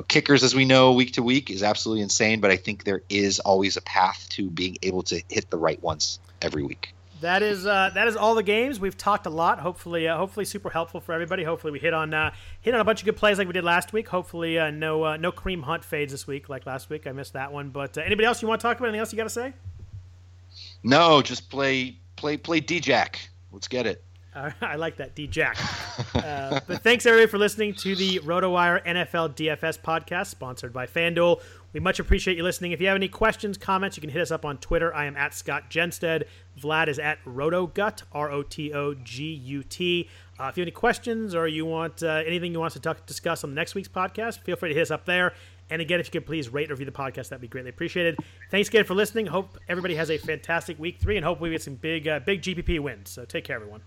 kickers, as we know, week to week is absolutely insane. But I think there is always a path to being able to hit the right ones every week. That is all the games. We've talked a lot. Hopefully, super helpful for everybody. Hopefully, we hit on a bunch of good plays like we did last week. Hopefully, no Kareem Hunt fades this week like last week. I missed that one. But anybody else you want to talk about? Anything else you got to say? No, just play D-Jack. Let's get it. I like that, D-Jack. But thanks, everybody, for listening to the Rotowire NFL DFS podcast, sponsored by FanDuel. We much appreciate you listening. If you have any questions, comments, you can hit us up on Twitter. I am at Scott Jenstead. Vlad is at Rotogut, Rotogut. If you have any questions or you want anything you want us to discuss on next week's podcast, feel free to hit us up there. And again, if you could please rate or review the podcast, that'd be greatly appreciated. Thanks again for listening. Hope everybody has a fantastic week 3, and hopefully we get some big GPP wins. So take care, everyone.